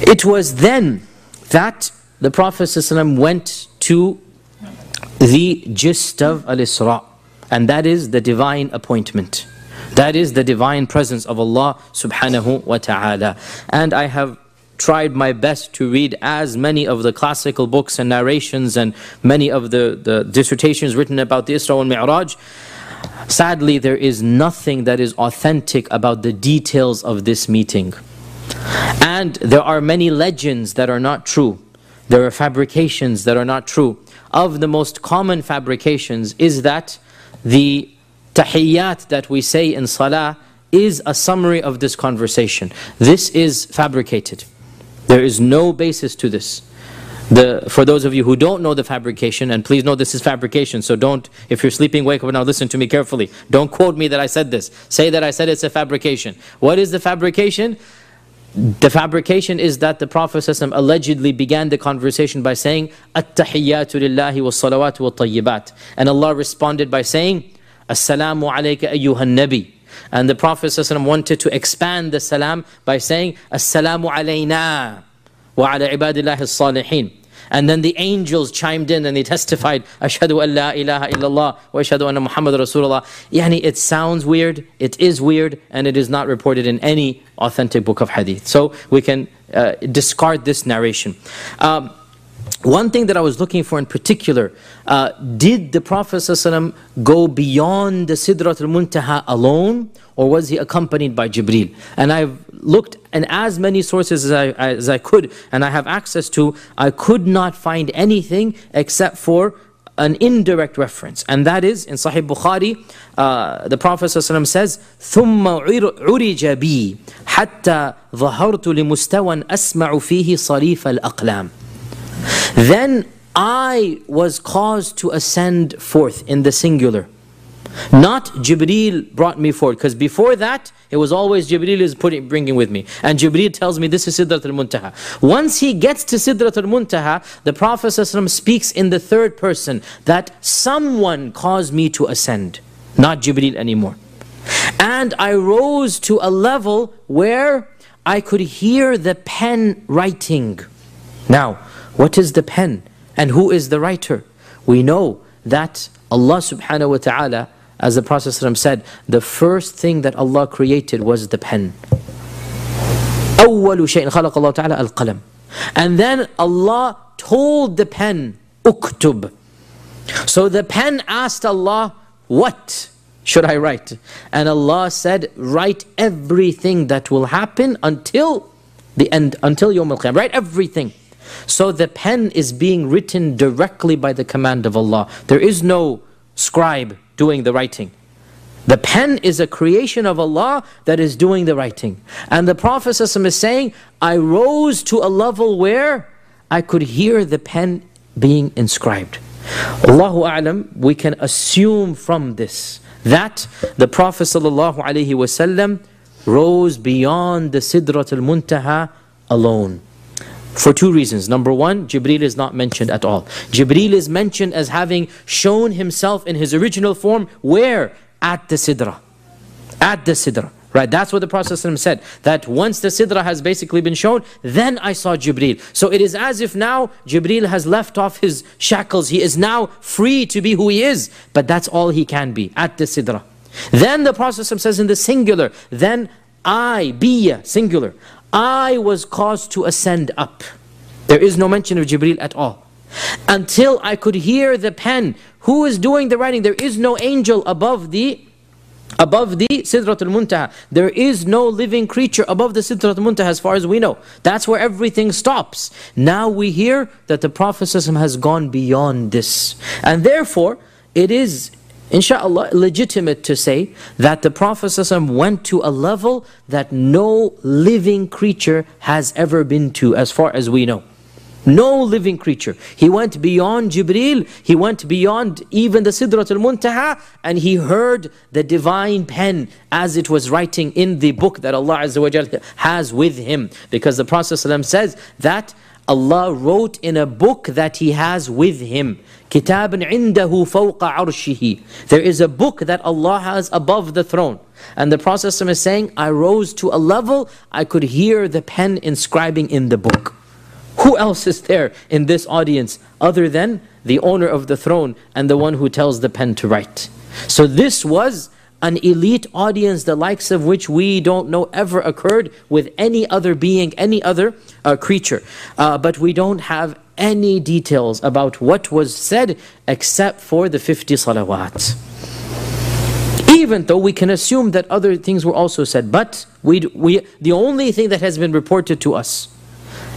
It was then that the Prophet ﷺ went to the gist of Al-Isra, and that is the divine appointment. That is the divine presence of Allah subhanahu wa ta'ala. And I have tried my best to read as many of the classical books and narrations and many of the dissertations written about the Isra wal Mi'raj. Sadly, there is nothing that is authentic about the details of this meeting. And there are many legends that are not true. There are fabrications that are not true. Of the most common fabrications is that the tahiyyat that we say in salah is a summary of this conversation. This is fabricated. There is no basis to this. For those of you who don't know the fabrication, and please know this is fabrication, so don't, if you're sleeping, wake up now, listen to me carefully. Don't quote me that I said this. Say that I said it's a fabrication. What is the fabrication? The fabrication is that the Prophet ﷺ allegedly began the conversation by saying, At-tahiyyatu lillahi wa salawatu wa tayyibat. And Allah responded by saying, As-salamu alayka ayyuhan nabi. And the Prophet ﷺ wanted to expand the salam by saying, As-salamu alayna wa ala ibadillahi as-salihin. And then the angels chimed in and they testified, Ashhadu an la ilaha illallah wa ashhadu anna Muhammad Rasulullah. Yani it sounds weird, it is weird, and it is not reported in any authentic book of hadith. So we can discard this narration. One thing that I was looking for in particular, did the Prophet ﷺ go beyond the Sidratul Muntaha alone, or was he accompanied by Jibreel? And I've looked in as many sources as I could, and I have access to. I could not find anything except for an indirect reference, and that is in Sahih Bukhari, the Prophet ﷺ says, ثُمَّ عُرِجَ بِي حَتَّى ظَهَرْتُ لِمُسْتَوًا أَسْمَعُ فِيهِ صَرِيفَ الْأَقْلَامِ. Then I was caused to ascend forth in the singular. Not Jibreel brought me forth, because before that it was always Jibreel is bringing with me, and Jibreel tells me this is Sidratul Muntaha. Once he gets to Sidratul Muntaha, the Prophet ﷺ speaks in the third person that someone caused me to ascend, not Jibreel anymore. And I rose to a level where I could hear the pen writing. Now, what is the pen and who is the writer? We know that Allah subhanahu wa ta'ala, as the Prophet ﷺ said, the first thing that Allah created was the pen. أَوَّلُ شَيْءٍ خَلَقَ اللَّهُ تَعَالَى الْقَلَمِ. And then Allah told the pen, اُكْتُب. So the pen asked Allah, what should I write? And Allah said, write everything that will happen until the end, until Yawm al-Qiyamah. Write everything. So the pen is being written directly by the command of Allah. There is no scribe doing the writing. The pen is a creation of Allah that is doing the writing. And the Prophet ﷺ is saying, I rose to a level where I could hear the pen being inscribed. Allahu A'lam, we can assume from this that the Prophet ﷺ rose beyond the Sidratul Muntaha alone. For two reasons. Number one, Jibreel is not mentioned at all. Jibreel is mentioned as having shown himself in his original form, where? At the Sidra. At the Sidra. Right? That's what the Prophet ﷺ said. That once the Sidra has basically been shown, then I saw Jibreel. So it is as if now Jibreel has left off his shackles. He is now free to be who he is. But that's all he can be. At the Sidra. Then the Prophet ﷺ says in the singular, then I, biya, singular. I was caused to ascend up. There is no mention of Jibreel at all. Until I could hear the pen. Who is doing the writing? There is no angel above the Sidratul Muntaha. There is no living creature above the Sidratul Muntaha as far as we know. That's where everything stops. Now we hear that the Prophet ﷺ has gone beyond this. And therefore, it is, inshallah, legitimate to say that the Prophet ﷺ went to a level that no living creature has ever been to, as far as we know. No living creature. He went beyond Jibreel, he went beyond even the Sidratul Muntaha, and he heard the divine pen as it was writing in the book that Allah Azza wa Jalla has with him. Because the Prophet ﷺ says that Allah wrote in a book that he has with him. Kitabun indahu fawqa arshihi. There is a book that Allah has above the throne. And the Prophet ﷺ is saying, I rose to a level, I could hear the pen inscribing in the book. Who else is there in this audience other than the owner of the throne and the one who tells the pen to write? So this was an elite audience, the likes of which we don't know ever occurred with any other being, any other creature. But we don't have any details about what was said except for the 50 salawat. Even though we can assume that other things were also said, but the only thing that has been reported to us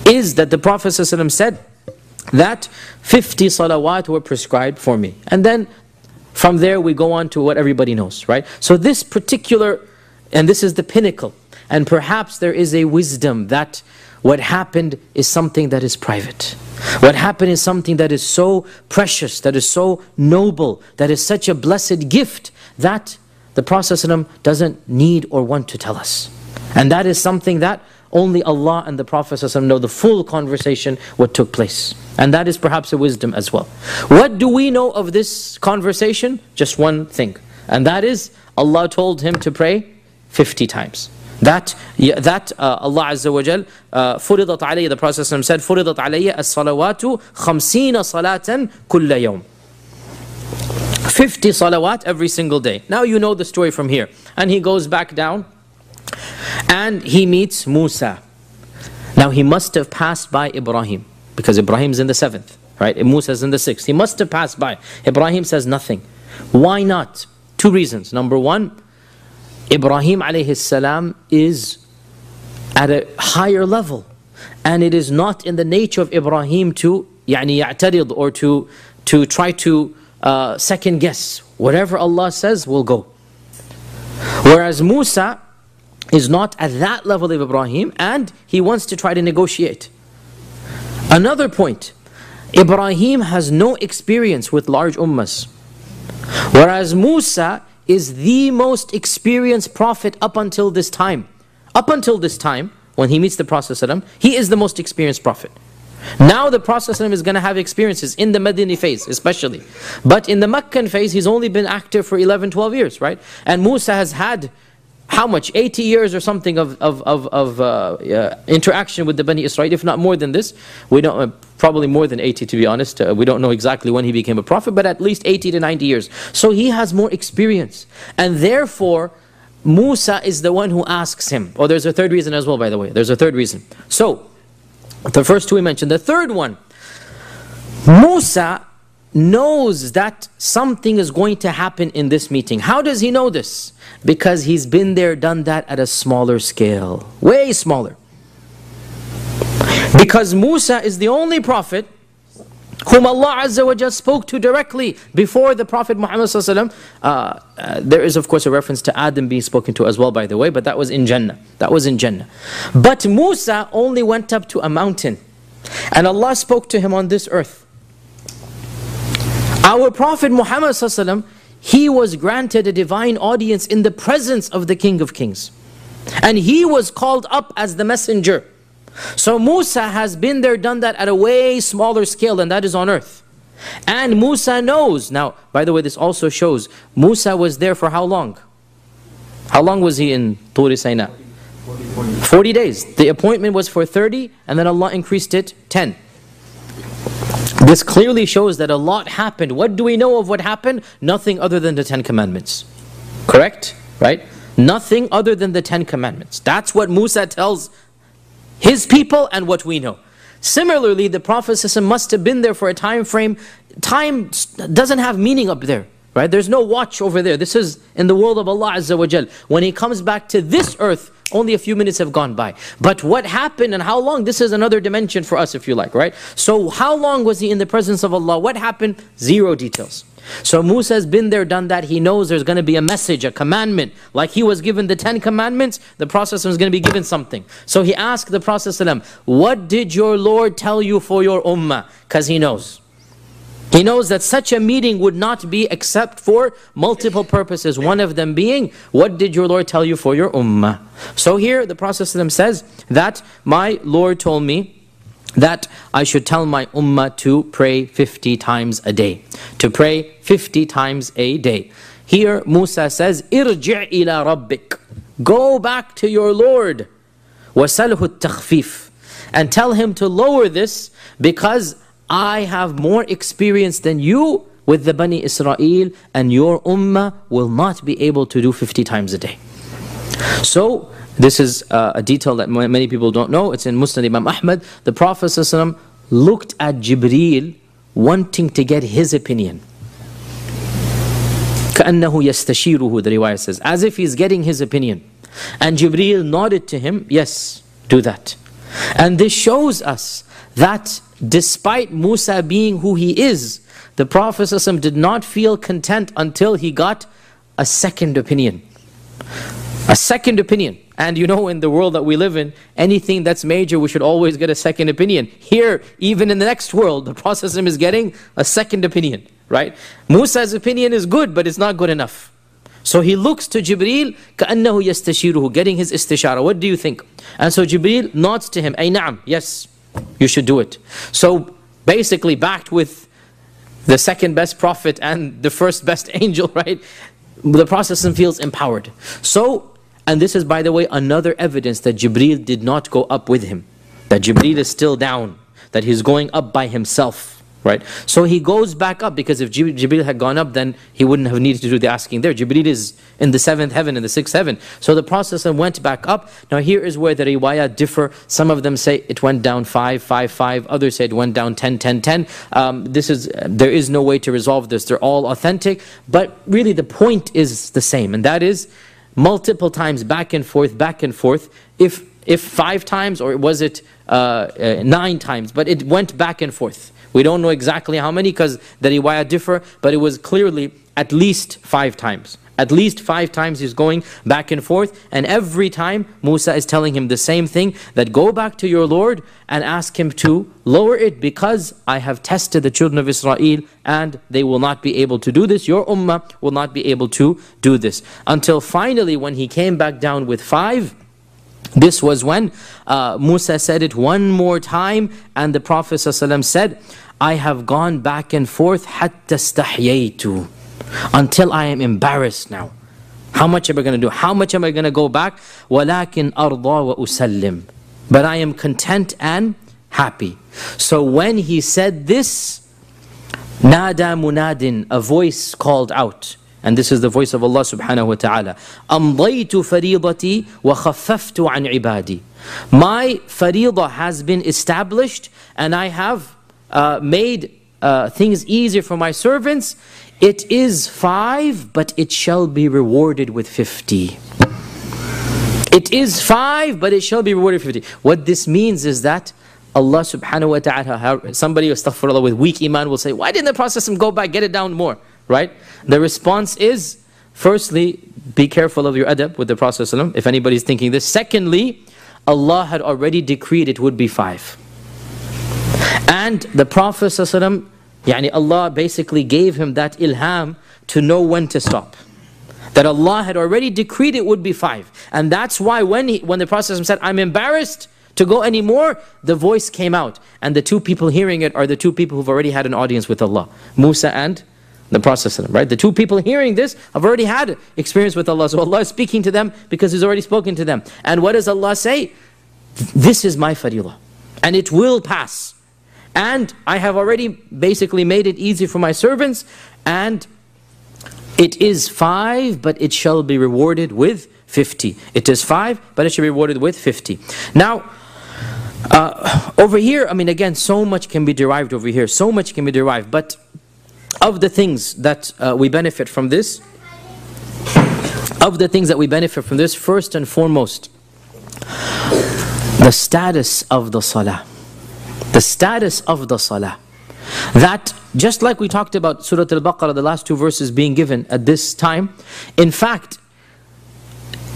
is that the Prophet ﷺ said that 50 salawat were prescribed for me. And then from there we go on to what everybody knows, right? So this particular, and this is the pinnacle, and perhaps there is a wisdom that What happened is something that is private. What happened is something that is so precious, that is so noble, that is such a blessed gift that the Prophet ﷺ doesn't need or want to tell us. And that is something that only Allah and the Prophet ﷺ know the full conversation, what took place. And that is perhaps a wisdom as well. What do we know of this conversation? Just one thing. And that is, Allah told him to pray 50 times. That Allah Azza wa Jal, فُرِضَتْ عَلَيَّ, the Prophet ﷺ said, فُرِضَتْ عَلَيَّ الصَّلَوَاتُ خَمْسِينَ صَلَاةً كُلَّ يَوْمٍ. 50 salawat every single day. Now you know the story from here. And he goes back down. And he meets Musa. Now he must have passed by Ibrahim, because Ibrahim's in the 7th, right? And Musa's in the 6th. He must have passed by. Ibrahim says nothing. Why not? Two reasons. Number one, Ibrahim alayhi salam is at a higher level, and it is not in the nature of Ibrahim to ya'tarid, or to try to second guess. Whatever Allah says will go. Whereas Musa is not at that level of Ibrahim, and he wants to try to negotiate. Another point, Ibrahim has no experience with large ummas, whereas Musa is the most experienced prophet up until this time. Up until this time, when he meets the Prophet ﷺ, he is the most experienced prophet. Now the Prophet ﷺ is going to have experiences in the Medini phase especially. But in the Meccan phase, he's only been active for 11-12 years, right? And Musa has had how much? 80 years or something of interaction with the Bani Israel, if not more than this. We don't, probably more than 80 to be honest. We don't know exactly when he became a prophet, but at least 80 to 90 years. So he has more experience. And therefore, Musa is the one who asks him. Oh, there's a third reason as well, by the way. There's a third reason. So, the first two we mentioned. The third one, Musa knows that something is going to happen in this meeting. How does he know this? Because he's been there, done that at a smaller scale. Way smaller. Because Musa is the only prophet whom Allah Azza wa Jal spoke to directly before the Prophet Muhammad Sallallahu Alaihi Wasallam. There is of course a reference to Adam being spoken to as well, by the way, but that was in Jannah. That was in Jannah. But Musa only went up to a mountain. And Allah spoke to him on this earth. Our Prophet Muhammad ﷺ, he was granted a divine audience in the presence of the King of Kings. And he was called up as the messenger. So Musa has been there, done that at a way smaller scale, and that is on earth. And Musa knows. Now, by the way, this also shows, Musa was there for how long? How long was he in Tur Sina? 40 days. The appointment was for 30, and then Allah increased it 10. This clearly shows that a lot happened. What do we know of what happened? Nothing other than the 10 commandments. Correct? Right? Nothing other than the 10 commandments. That's what Musa tells his people and what we know. Similarly, the Prophet ﷺ must have been there for a time frame. Time doesn't have meaning up there. Right? There's no watch over there. This is in the world of Allah Azza wa Jal. When he comes back to this earth, only a few minutes have gone by. But what happened and how long, this is another dimension for us if you like, right? So how long was he in the presence of Allah? What happened? Zero details. So Musa has been there, done that. He knows there's going to be a message, a commandment. Like he was given the 10 commandments, the Prophet is going to be given something. So he asked the Prophet, what did your Lord tell you for your ummah? Because he knows. He knows that such a meeting would not be except for multiple purposes. One of them being, what did your Lord tell you for your ummah? So here the Prophet ﷺ says that my Lord told me that I should tell my ummah to pray 50 times a day. To pray 50 times a day. Here Musa says, irji' ila rabbik. Go back to your Lord. وَسَلْهُ التَّخْفِيفِ. And tell him to lower this, because I have more experience than you with the Bani Israel, and your ummah will not be able to do 50 times a day. So, this is a detail that many people don't know. It's in Musnad Imam Ahmad. The Prophet ﷺ looked at Jibreel wanting to get his opinion. كَأَنَّهُ يَسْتَشِيرُهُ, the riwayah says. As if he's getting his opinion. And Jibreel nodded to him, yes, do that. And this shows us that despite Musa being who he is, the Prophet ﷺ did not feel content until he got a second opinion. A second opinion. And you know, in the world that we live in, anything that's major, we should always get a second opinion. Here, even in the next world, the Prophet is getting a second opinion, right? Musa's opinion is good, but it's not good enough. So he looks to Jibreel, كَأَنَّهُ يَسْتَشِيرُهُ, getting his istishara. What do you think? And so Jibreel nods to him, أي نعم, yes, you should do it. So basically backed with the second best prophet and the first best angel, right? The Prophet feels empowered. So, and this is, by the way, another evidence that Jibreel did not go up with him. That Jibreel is still down. That he's going up by himself, right? So he goes back up, because if Jibreel had gone up, then he wouldn't have needed to do the asking there. Jibreel is in the 7th heaven, in the 6th heaven. So the Prophet went back up. Now here is where the riwayah differ. Some of them say it went down 5, 5, 5. Others say it went down 10, 10, 10. There is no way to resolve this. They're all authentic. But really the point is the same. And that is, multiple times back and forth, if 5 times or was it 9 times, but it went back and forth. We don't know exactly how many because the riwayah differ, but it was clearly at least 5 times. At least 5 times he's going back and forth, and every time Musa is telling him the same thing, that go back to your Lord and ask him to lower it, because I have tested the children of Israel and they will not be able to do this. Your ummah will not be able to do this. Until finally when he came back down with 5, this was when Musa said it one more time, and the Prophet ﷺ said, I have gone back and forth hatta istahyaytu, until I am embarrassed now. How much am I going to do? How much am I going to go back? وَلَكِنْ أَرْضَى وَأُسَلِّمْ, but I am content and happy. So when he said this, نَادَى مُنَادٍ, a voice called out. And this is the voice of Allah subhanahu wa ta'ala. أَمْضَيْتُ فَرِيضَتِي وَخَفَّفْتُ عَنْ عِبَادِي, my faridah has been established, and I have made things easier for my servants. It is 5, but it shall be rewarded with 50. It is 5, but it shall be rewarded with 50. What this means is that Allah subhanahu wa ta'ala, somebody, astaghfirullah, with weak iman will say, why didn't the Prophet go back, get it down more, right? The response is, firstly, be careful of your adab with the Prophet. If anybody's thinking this. Secondly, Allah had already decreed it would be 5. And the Prophet yani Allah basically gave him that ilham to know when to stop. That Allah had already decreed it would be 5. And that's why when the Prophet said, I'm embarrassed to go anymore, the voice came out. And the 2 people hearing it are the 2 people who've already had an audience with Allah. Musa and the Prophet, right? The 2 people hearing this have already had experience with Allah. So Allah is speaking to them because He's already spoken to them. And what does Allah say? This is my farilah. And it will pass. And I have already basically made it easy for my servants, and it is 5, but it shall be rewarded with 50. It is 5, but it shall be rewarded with 50. Now, over here, I mean, again, so much can be derived over here. So much can be derived, but of the things that we benefit from this, first and foremost, the status of the salah. The status of the salah. That, just like we talked about Surah Al-Baqarah, the last 2 verses being given at this time, in fact,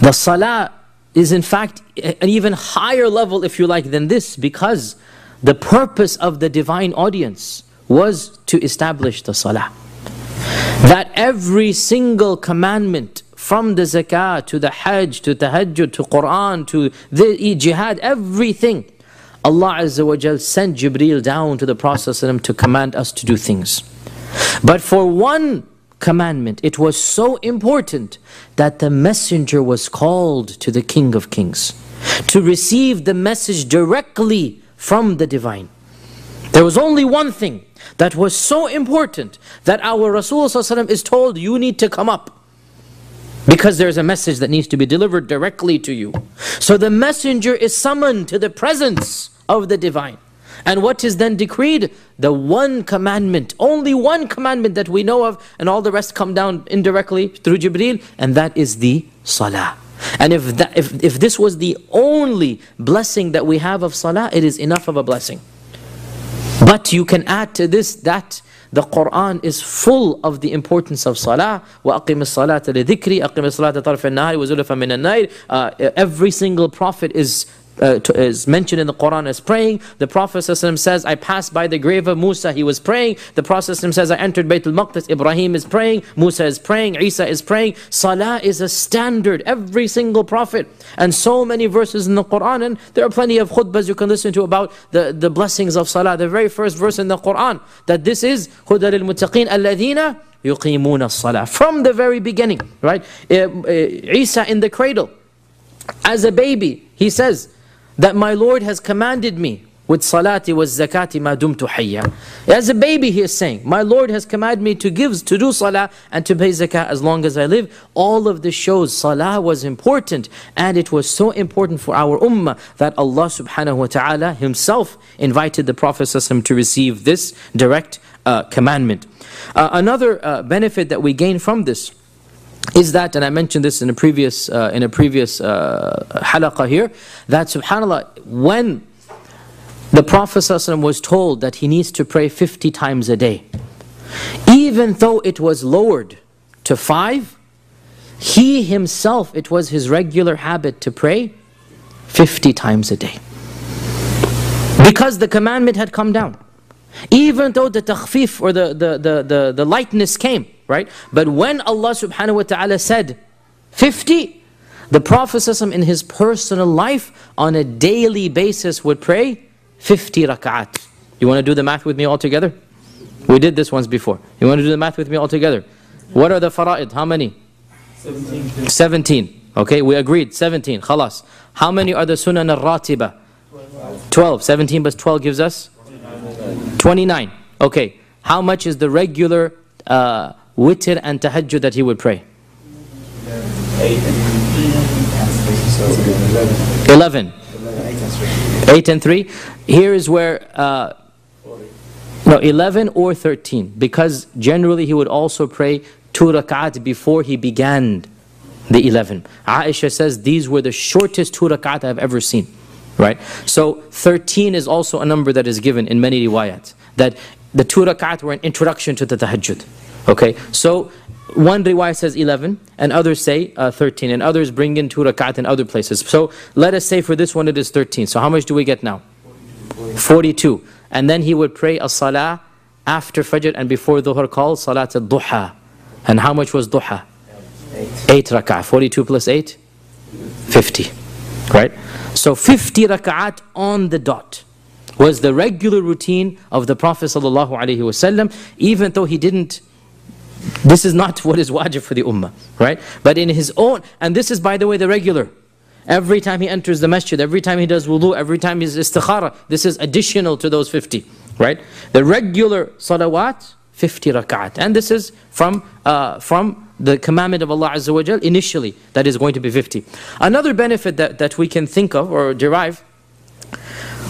the salah is in fact an even higher level, if you like, than this, because the purpose of the divine audience was to establish the salah. That every single commandment, from the zakah to the hajj, to tahajjud, to Quran, to the jihad, everything, Allah Azza wa Jal sent Jibreel down to the Prophet to command us to do things. But for one commandment, it was so important that the messenger was called to the King of Kings to receive the message directly from the divine. There was only one thing that was so important that our Rasul is told, you need to come up, because there is a message that needs to be delivered directly to you. So the messenger is summoned to the presence of the divine. And what is then decreed? The one commandment, only one commandment that we know of, and all the rest come down indirectly through Jibreel, and that is the salah. And if this was the only blessing that we have of salah, it is enough of a blessing. But you can add to this that The Quran is full of the importance of salah. وَأَقِمِ الصَّلَاةَ لِذِكْرِي أَقِمِ الصَّلَاةَ طَرْفَ النَّهَارِ وَزُلَفًا مِنَ النَّيْرِ. Every single prophet is mentioned in the Quran as praying. The Prophet says, I passed by the grave of Musa, he was praying. The Prophet says, I entered Bayt al-Maqdis, Ibrahim is praying, Musa is praying, Isa is praying. Salah is a standard, every single Prophet. And so many verses in the Quran, and there are plenty of khutbahs you can listen to about the blessings of Salah. The very first verse in the Quran, that this is Huda lil-Muttaqeen alladhina yuqimuna as-salah. From the very beginning, right? Isa in the cradle, as a baby, he says, that my Lord has commanded me with salati wa zakati ma dumtu hayya. As a baby he is saying, my Lord has commanded me to do salah and to pay zakah as long as I live. All of this shows salah was important, and it was so important for our ummah that Allah subhanahu wa ta'ala himself invited the Prophet to receive this direct commandment. Another benefit that we gain from this is that, and I mentioned this in a previous halaqah here, that subhanAllah, when the Prophet ﷺ was told that he needs to pray 50 times a day, even though it was lowered to 5, he himself, it was his regular habit to pray 50 times a day, because the commandment had come down, even though the takhfif or the lightness came. Right? But when Allah subhanahu wa ta'ala said 50, the Prophet ﷺ in his personal life on a daily basis would pray 50 rak'at. You want to do the math with me all together? We did this once before. You want to do the math with me all together? What are the fara'id? How many? 17. 17. Okay, we agreed. 17. Khalas. How many are the sunan al-ratiba? 12. 17 plus 12 gives us? 29. Okay. How much is the regular witr and tahajjud that he would pray? 11. 8 and 3. Here is where, 11 or 13. Because generally he would also pray 2 rak'at before he began the 11. Aisha says these were the shortest 2 rak'at I've ever seen. Right? So 13 is also a number that is given in many riwayat. That the 2 rak'at were an introduction to the tahajjud. Okay, so one riwayah says 11, and others say 13, and others bring in 2 rak'at in other places. So let us say for this one it is 13. So how much do we get now? 42. And then he would pray a salah after Fajr and before Dhuhr called Salat al-Duha. And how much was Duha? 8 rak'at. 42 plus 8? 50. Right? So 50 rak'at on the dot was the regular routine of the Prophet sallallahu alaihi wasallam, even though he didn't. This is not what is wajib for the ummah, right? But in his own, and this is by the way the regular. Every time he enters the masjid, every time he does wudu, every time he's istikhara, this is additional to those 50, right? The regular salawat, 50 rak'at. And this is from the commandment of Allah Azza wa Jal initially, that is going to be 50. Another benefit that we can think of or derive,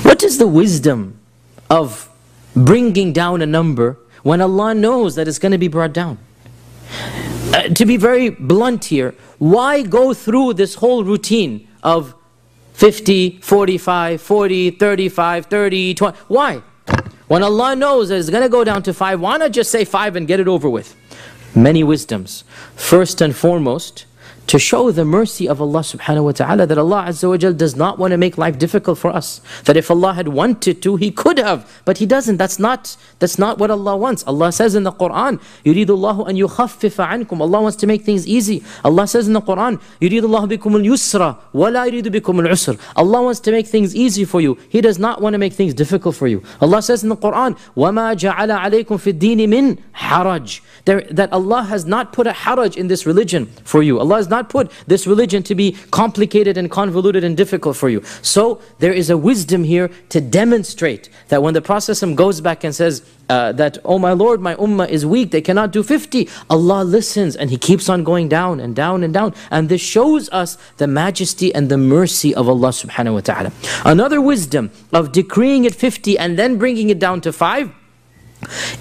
what is the wisdom of bringing down a number when Allah knows that it's going to be brought down? To be very blunt here, why go through this whole routine of 50, 45, 40, 35, 30, 20? Why? When Allah knows that it's going to go down to 5, why not just say 5 and get it over with? Many wisdoms. First and foremost, to show the mercy of Allah subhanahu wa ta'ala, that Allah azza wa jal does not want to make life difficult for us. That if Allah had wanted to, He could have, but He doesn't. That's not what Allah wants. Allah says in the Quran, يُرِيدُ اللَّهُ أَن يُخَفِّفَ عَنْكُمْ. Allah wants to make things easy. Allah says in the Quran, يُرِيدُ اللَّهُ بِكُمُ الْيُسْرَ وَلَا يُرِيدُ بِكُمُ الْعُسْرَ. Allah wants to make things easy for you. He does not want to make things difficult for you. Allah says in the Quran, وَمَا جَعَلَ عَلَيْكُمْ فِي الدِّينِ مِنْ حَرَجٍ. That Allah has not put a haraj in this religion for you. Allah has not put this religion to be complicated and convoluted and difficult for you. So there is a wisdom here to demonstrate that when the Prophet goes back and says that, oh my Lord, my ummah is weak, they cannot do 50. Allah listens and He keeps on going down and down and down. And this shows us the majesty and the mercy of Allah subhanahu wa ta'ala. Another wisdom of decreeing it 50 and then bringing it down to 5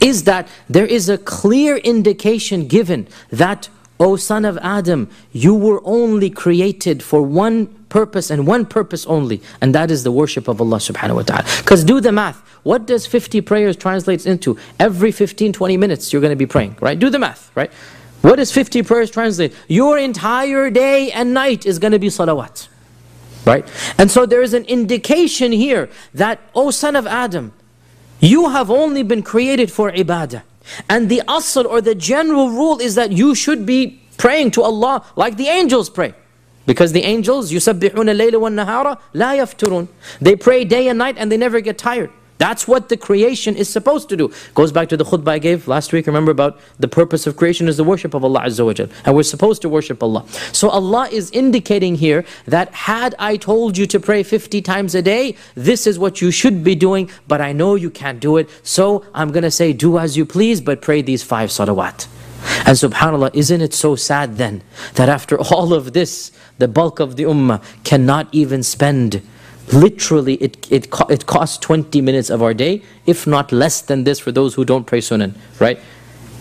is that there is a clear indication given that O son of Adam, you were only created for one purpose and one purpose only, and that is the worship of Allah subhanahu wa ta'ala. Because do the math. What does 50 prayers translates into? Every 15-20 minutes you're going to be praying, right? Do the math, right? What does 50 prayers translate? Your entire day and night is going to be salawat, right? And so there is an indication here that, O son of Adam, you have only been created for ibadah. And the asl or the general rule is that you should be praying to Allah like the angels pray. Because the angels, يُسَبِّحُونَ اللَّيْلَ وَالنَّهَارَ لَا يَفْتُرُونَ. They pray day and night and they never get tired. That's what the creation is supposed to do. Goes back to the khutbah I gave last week, remember, about the purpose of creation is the worship of Allah Azza wa Jal. And we're supposed to worship Allah. So Allah is indicating here that had I told you to pray 50 times a day, this is what you should be doing, but I know you can't do it. So I'm going to say do as you please, but pray these 5 salawat. And subhanAllah, isn't it so sad then that after all of this, the bulk of the ummah cannot even spend literally, it costs 20 minutes of our day, if not less than this for those who don't pray sunan, right?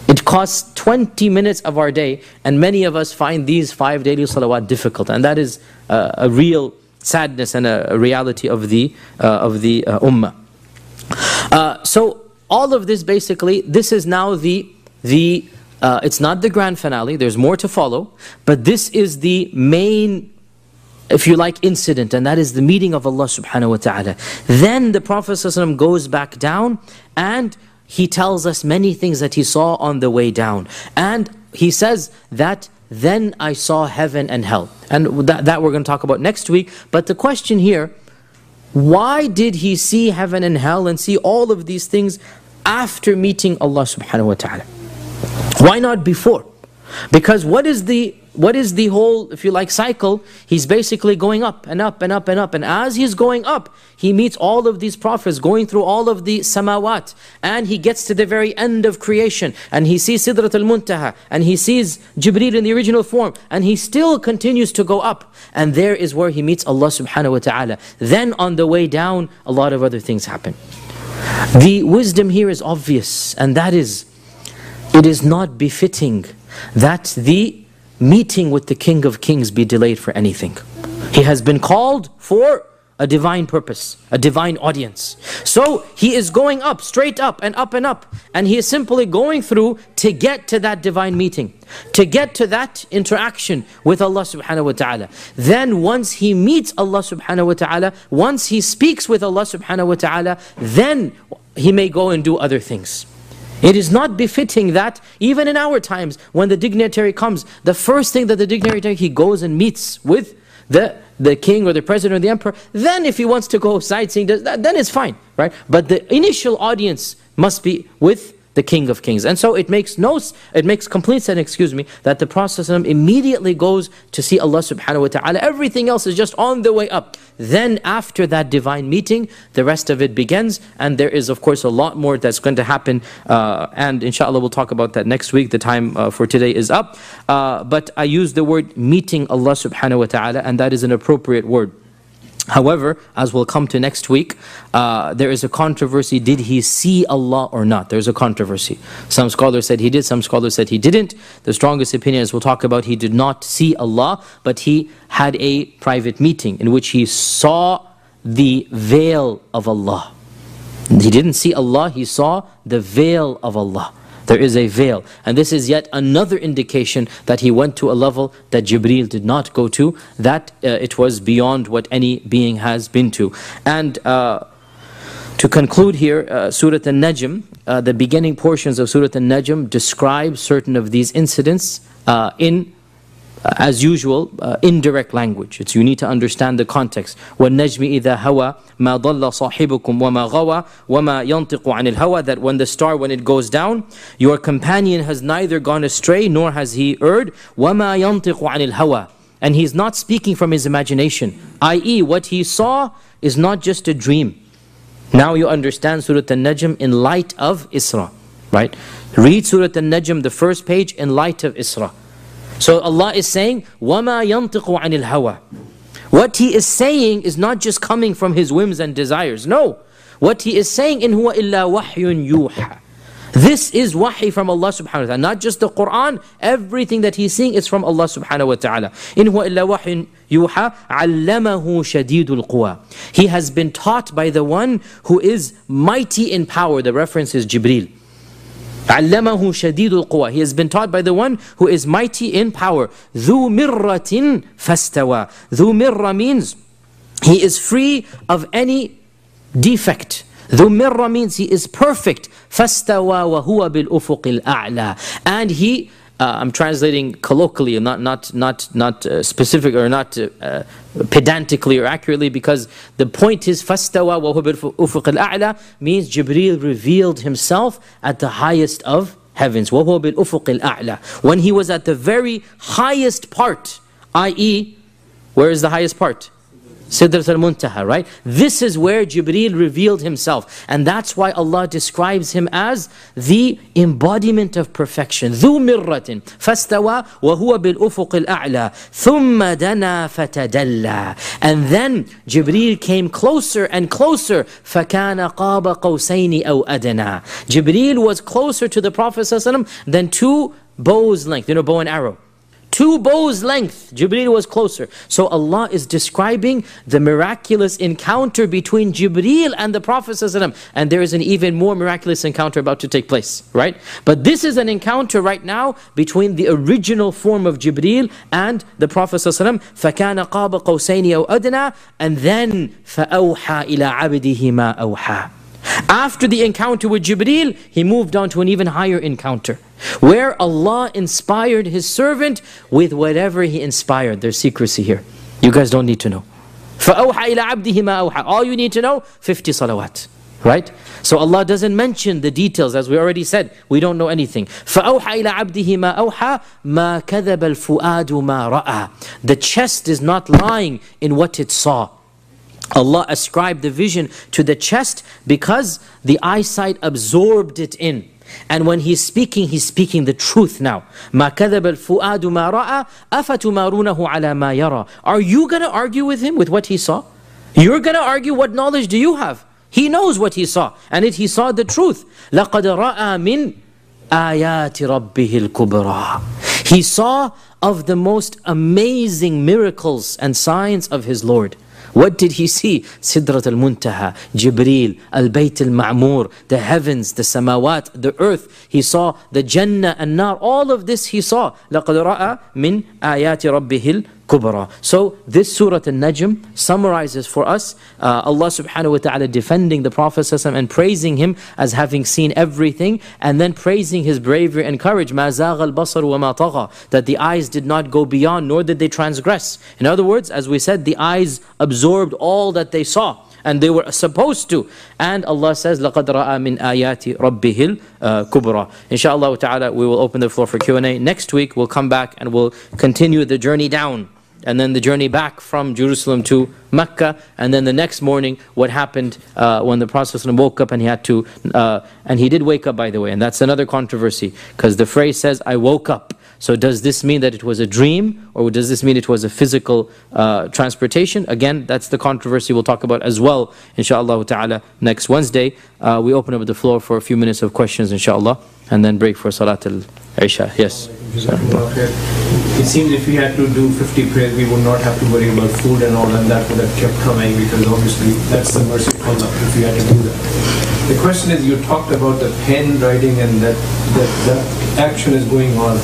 It costs 20 minutes of our day, and many of us find these 5 daily salawat difficult, and that is a real sadness and a reality of the ummah. So all of this basically, this is now the it's not the grand finale, there's more to follow, but this is the main, if you like, incident, and that is the meeting of Allah subhanahu wa ta'ala. Then the Prophet ﷺ goes back down and he tells us many things that he saw on the way down. And he says that, then I saw heaven and hell. And that we're going to talk about next week. But the question here, why did he see heaven and hell and see all of these things after meeting Allah subhanahu wa ta'ala? Why not before? Because what is the whole, if you like, cycle? He's basically going up and up and up and up. And as he's going up, he meets all of these prophets going through all of the samawat. And he gets to the very end of creation. And he sees Sidrat al-Muntaha. And he sees Jibreel in the original form. And he still continues to go up. And there is where he meets Allah subhanahu wa ta'ala. Then on the way down, a lot of other things happen. The wisdom here is obvious. And that is, it is not befitting that the meeting with the King of Kings be delayed for anything. He has been called for a divine purpose, a divine audience. So he is going up, straight up and up and up. And he is simply going through to get to that divine meeting, to get to that interaction with Allah subhanahu wa ta'ala. Then once he meets Allah subhanahu wa ta'ala, once he speaks with Allah subhanahu wa ta'ala, then he may go and do other things. It is not befitting that, even in our times, when the dignitary comes, the first thing that the dignitary, he goes and meets with the king or the president or the emperor. Then if he wants to go sightseeing, then it's fine, right? But the initial audience must be with the King of Kings. And so it makes complete sense, that the Prophet immediately goes to see Allah subhanahu wa ta'ala. Everything else is just on the way up. Then after that divine meeting, the rest of it begins. And there is, of course, a lot more that's going to happen. And inshallah, we'll talk about that next week. The time for today is up. But I use the word meeting Allah subhanahu wa ta'ala, and that is an appropriate word. However, as we'll come to next week, there is a controversy. Did he see Allah or not? There's a controversy. Some scholars said he did, some scholars said he didn't. The strongest opinion, as we'll talk about, he did not see Allah, but he had a private meeting in which he saw the veil of Allah. He didn't see Allah, he saw the veil of Allah. There is a veil. And this is yet another indication that he went to a level that Jibreel did not go to, that it was beyond what any being has been to. And to conclude here, Surah An-Najm, the beginning portions of Surah An-Najm describe certain of these incidents in, as usual, indirect language. You need to understand the context. وَالنَّجْمِ إِذَا هَوَى مَا ضَلَّ صَاحِبُكُمْ وَمَا غَوَى وَمَا يَنْطِقُ عَنِ الْهَوَى. That when the star, when it goes down, your companion has neither gone astray nor has he erred. وَمَا يَنْطِقُ عَنِ الْهَوَى. And he's not speaking from his imagination. I.e. what he saw is not just a dream. Now you understand Surah An-Najm in light of Isra. Right? Read Surah An-Najm, the first page, in light of Isra. So Allah is saying, وَمَا يَنْطِقُ عَنِ الْهَوَى. What he is saying is not just coming from his whims and desires. No. What he is saying in هُوَ إِلَّا وَحْيٌ يُوحَى. This is wahi from Allah subhanahu wa ta'ala. Not just the Quran, everything that he's seeing is from Allah subhanahu wa ta'ala. In huwa illa wahyun yuha, allamahu shadidul quwa. He has been taught by the one who is mighty in power. The reference is Jibreel. Allamahu shadidul quwa. He has been taught by the one who is mighty in power. Dhu mirratin fastawa. Dhu mirra means he is free of any defect. Dhu mirra means he is perfect. Fastawa wa huwa bil ufuqil a'la. And he, I'm translating colloquially, not specific or not pedantically or accurately, because the point is fastawa wa huwa bil ufuqil a'la means Jibreel revealed himself at the highest of heavens. Wa huwa bil ufuqil a'la. When he was at the very highest part, i.e., where is the highest part? Sidrat al-Muntaha, right? This is where Jibreel revealed himself. And that's why Allah describes him as the embodiment of perfection. ذو مرة فاستوى وهو بالأفق الأعلى ثم دنا فتدلى. And then Jibreel came closer and closer. فكان قاب قوسين أو أدنى. Jibreel was closer to the Prophet ﷺ than two bows length. You know, bow and arrow. Two bows length, Jibreel was closer. So Allah is describing the miraculous encounter between Jibreel and the Prophet ﷺ. And there is an even more miraculous encounter about to take place, right? But this is an encounter right now between the original form of Jibreel and the Prophet ﷺ. فَكَانَ قَابَ قَوْسَيْنِ أَوْ أَدْنَى. And then فَأَوْحَى إِلَىٰ عَبْدِهِ مَا أَوْحَى. After the encounter with Jibreel, he moved on to an even higher encounter, where Allah inspired His servant with whatever He inspired. There's secrecy here. You guys don't need to know. فَأَوْحَى إِلَىٰ عَبْدِهِ مَا أَوْحَى. All you need to know, 50 salawat. Right? So Allah doesn't mention the details, as we already said. We don't know anything. فَأَوْحَى إِلَىٰ عَبْدِهِ مَا أَوْحَى مَا كَذَبَ الْفُؤَادُ مَا رَأَى. The chest is not lying in what it saw. Allah ascribed the vision to the chest because the eyesight absorbed it in. And when he's speaking the truth now. مَا كَذَبَ الْفُؤَادُ مَا رَأَى أَفَتُمَارُونَهُ عَلَى مَا يَرَى. Are you going to argue with him with what he saw? You're going to argue, what knowledge do you have? He knows what he saw. And if he saw the truth. لَقَدْ رَأَى مِنْ آيَاتِ رَبِّهِ الْكُبْرَى. He saw of the most amazing miracles and signs of his Lord. What did he see? Sidrat al-Muntaha, Jibreel, al-Bayt al-Ma'mur, the heavens, the samawat, the earth. He saw the Jannah and Nar. All of this he saw. لَقَدْ رَأَى مِنْ آيَاتِ رَبِّهِ الْكُبْرَى. So this Surah Al-Najm summarizes for us Allah subhanahu wa ta'ala defending the Prophet and praising him as having seen everything, and then praising his bravery and courage. مَا زَاغَ الْبَصَرُ وَمَا طَغَى. That the eyes did not go beyond, nor did they transgress. In other words, as we said, the eyes absorbed all that they saw, and they were supposed to. And Allah says, لَقَدْ رَأَى مِنْ آيَاتِ رَبِّهِ الْكُبْرَى. Inshallah ta'ala, we will open the floor for Q&A. Next week, we'll come back and we'll continue the journey down, and then the journey back from Jerusalem to Mecca, and then the next morning what happened when the Prophet woke up, and he had to, and he did wake up, by the way, and that's another controversy, because the phrase says, I woke up. So does this mean that it was a dream, or does this mean it was a physical transportation? Again, that's the controversy we'll talk about as well, inshaAllah ta'ala, next Wednesday. We open up the floor for a few minutes of questions, inshaAllah, and then break for Salat al-Isha. Yes? It seems if we had to do 50 prayers, we would not have to worry about food and all, and that would have kept coming, because obviously that's the mercy of Allah if we had to do that. The question is, you talked about the pen writing and that action is going on.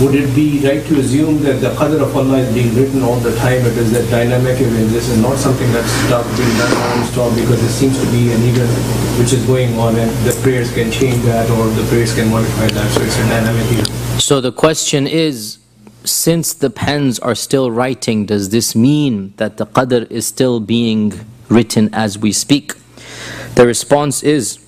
Would it be right to assume that the qadr of Allah is being written all the time? It is that dynamic event. This is not something that's being done non-stop, because it seems to be an event which is going on, and the prayers can change that, or the prayers can modify that. So it's a dynamic event. So the question is, since the pens are still writing, does this mean that the qadr is still being written as we speak? The response is,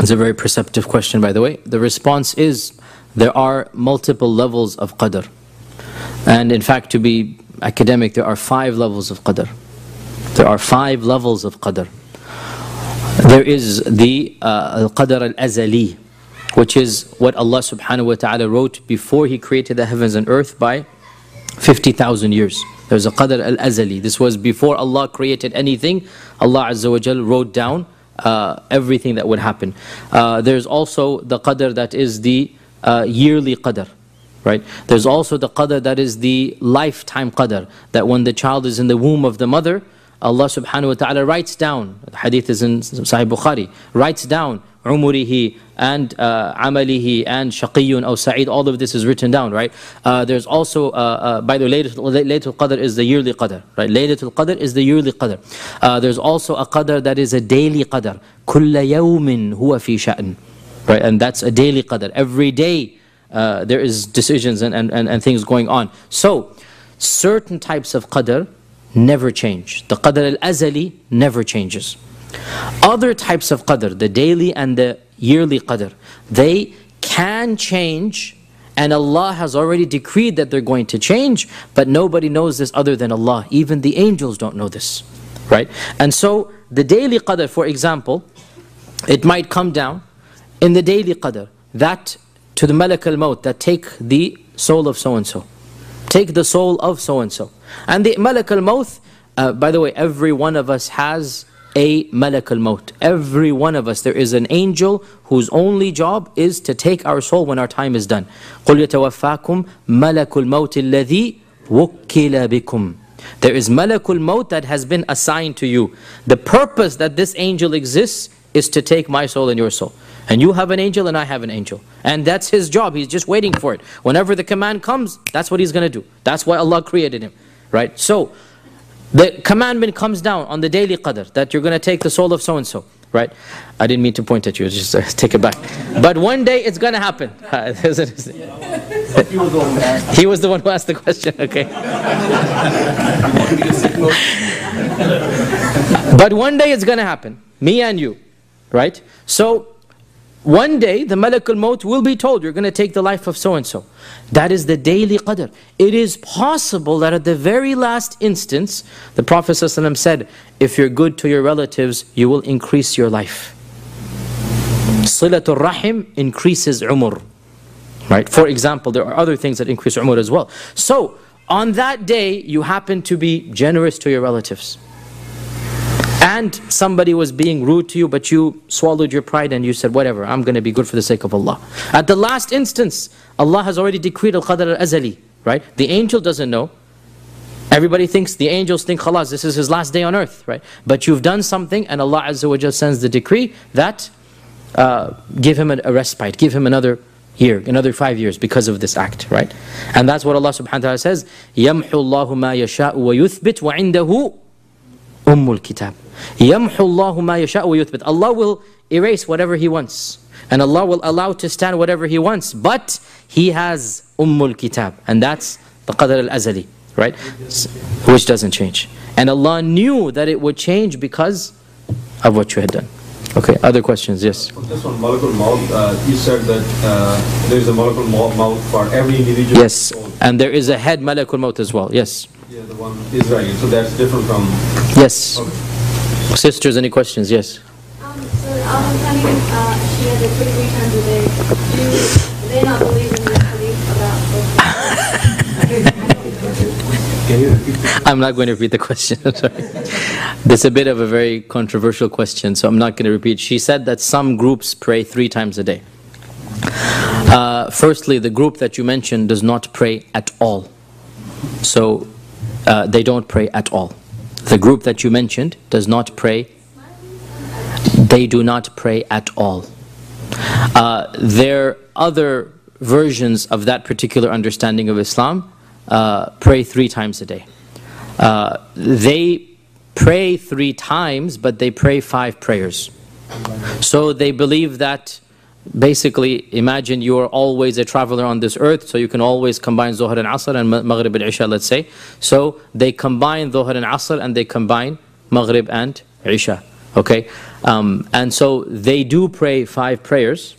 it's a very perceptive question, by the way. The response is, there are multiple levels of qadr. And in fact, to be academic, there are 5 levels of qadr. There are 5 levels of qadr. There is the al-qadr al-azali, which is what Allah subhanahu wa ta'ala wrote before He created the heavens and earth by 50,000 years. There's a qadr al-azali. This was before Allah created anything. Allah azza wa jal wrote down everything that would happen. There's also the qadr that is the yearly qadr, right? There's also the qadr that is the lifetime qadr, that when the child is in the womb of the mother, Allah subhanahu wa ta'ala writes down, the hadith is in Sahih Bukhari, writes down umurihi and amalihi and shaqiyun aw sa'id, all of this is written down, right? There's also, by the way, Laylatul Qadr is the yearly Qadr, right? Laylatul Qadr is the yearly Qadr. There's also a Qadr that is a daily Qadr. Kulla yawmin huwa fi sha'n, right? And that's a daily Qadr. Every day there is decisions and things going on. So, certain types of Qadr never change. The Qadr al-Azali never changes. Other types of Qadr, the daily and the yearly Qadr, they can change, and Allah has already decreed that they're going to change, but nobody knows this other than Allah. Even the angels don't know this, right? And so the daily Qadr, for example, it might come down in the daily Qadr that to the Malak al-Maut, that take the soul of so-and-so, take the soul of so-and-so. And the Malak al-Maut, by the way, every one of us has a Malak al-Maut. Every one of us, there is an angel whose only job is to take our soul when our time is done. قُلْ يَتَوَفَّاكُمْ مَلَكُ الْمَوْتِ الَّذِي وُكِّلَ بِكُمْ. There is Malak al-Maut that has been assigned to you. The purpose that this angel exists is to take my soul and your soul. And you have an angel and I have an angel. And that's his job. He's just waiting for it. Whenever the command comes, that's what he's going to do. That's why Allah created him, right? So, the commandment comes down on the daily Qadr that you're going to take the soul of so-and-so, right? I didn't mean to point at you, just take it back. But one day it's going to happen. He was the one who asked the question, okay. But one day it's going to happen, me and you, right? So, one day the Malak al-Maut will be told, you're going to take the life of so-and-so. That is the daily Qadr. It is possible that at the very last instance, the Prophet ﷺ said, if you're good to your relatives, you will increase your life. Silatul Rahim increases umur, right? For example, there are other things that increase umur as well. So, on that day, you happen to be generous to your relatives. And somebody was being rude to you, but you swallowed your pride and you said, whatever, I'm going to be good for the sake of Allah. At the last instance, Allah has already decreed al-Qadr al-Azali, right? The angel doesn't know. Everybody thinks, the angels think, khalas, this is his last day on earth, right? But you've done something and Allah Azza wa Jal sends the decree that give him a respite, give him another year, another 5 years because of this act, right? And that's what Allah subhanahu wa ta'ala says, يَمْحُ اللَّهُ مَا يَشَاءُ وَيُثْبِتْ وَعِنْدَهُ أُمُّ الْكِتَابِ. يَمْحُ اللَّهُ مَا يَشَاءُ وَيُثْبِتْ. Allah will erase whatever He wants, and Allah will allow to stand whatever He wants, but He has Ummul Kitab, and that's the Qadr al-Azali, right? Which doesn't change. And Allah knew that it would change because of what you had done. Okay, other questions? Yes? Just on Malak al-Maut, you said that there is a Malak al-Maut for every individual. Yes, soul. And there is a head Malak al-Maut as well, yes. Yeah, the one Israeli, so that's different from... Yes. Okay. Sisters, any questions? Yes. So our companions share the three times a day. Do they not believe in the hadith about? I'm not going to repeat the question. I'm sorry. That's a bit of a very controversial question, so I'm not going to repeat. She said that some groups pray 3 times a day. Firstly, the group that you mentioned does not pray at all. So they don't pray at all. The group that you mentioned does not pray. They do not pray at all. Their other versions of that particular understanding of Islam pray 3 times a day. They pray 3 times, but they pray 5 prayers. So they believe that basically, imagine you are always a traveler on this earth, so you can always combine Zuhr and Asr and Maghrib and Isha, let's say. So they combine Zuhr and Asr and they combine Maghrib and Isha, okay? And so they do pray 5 prayers,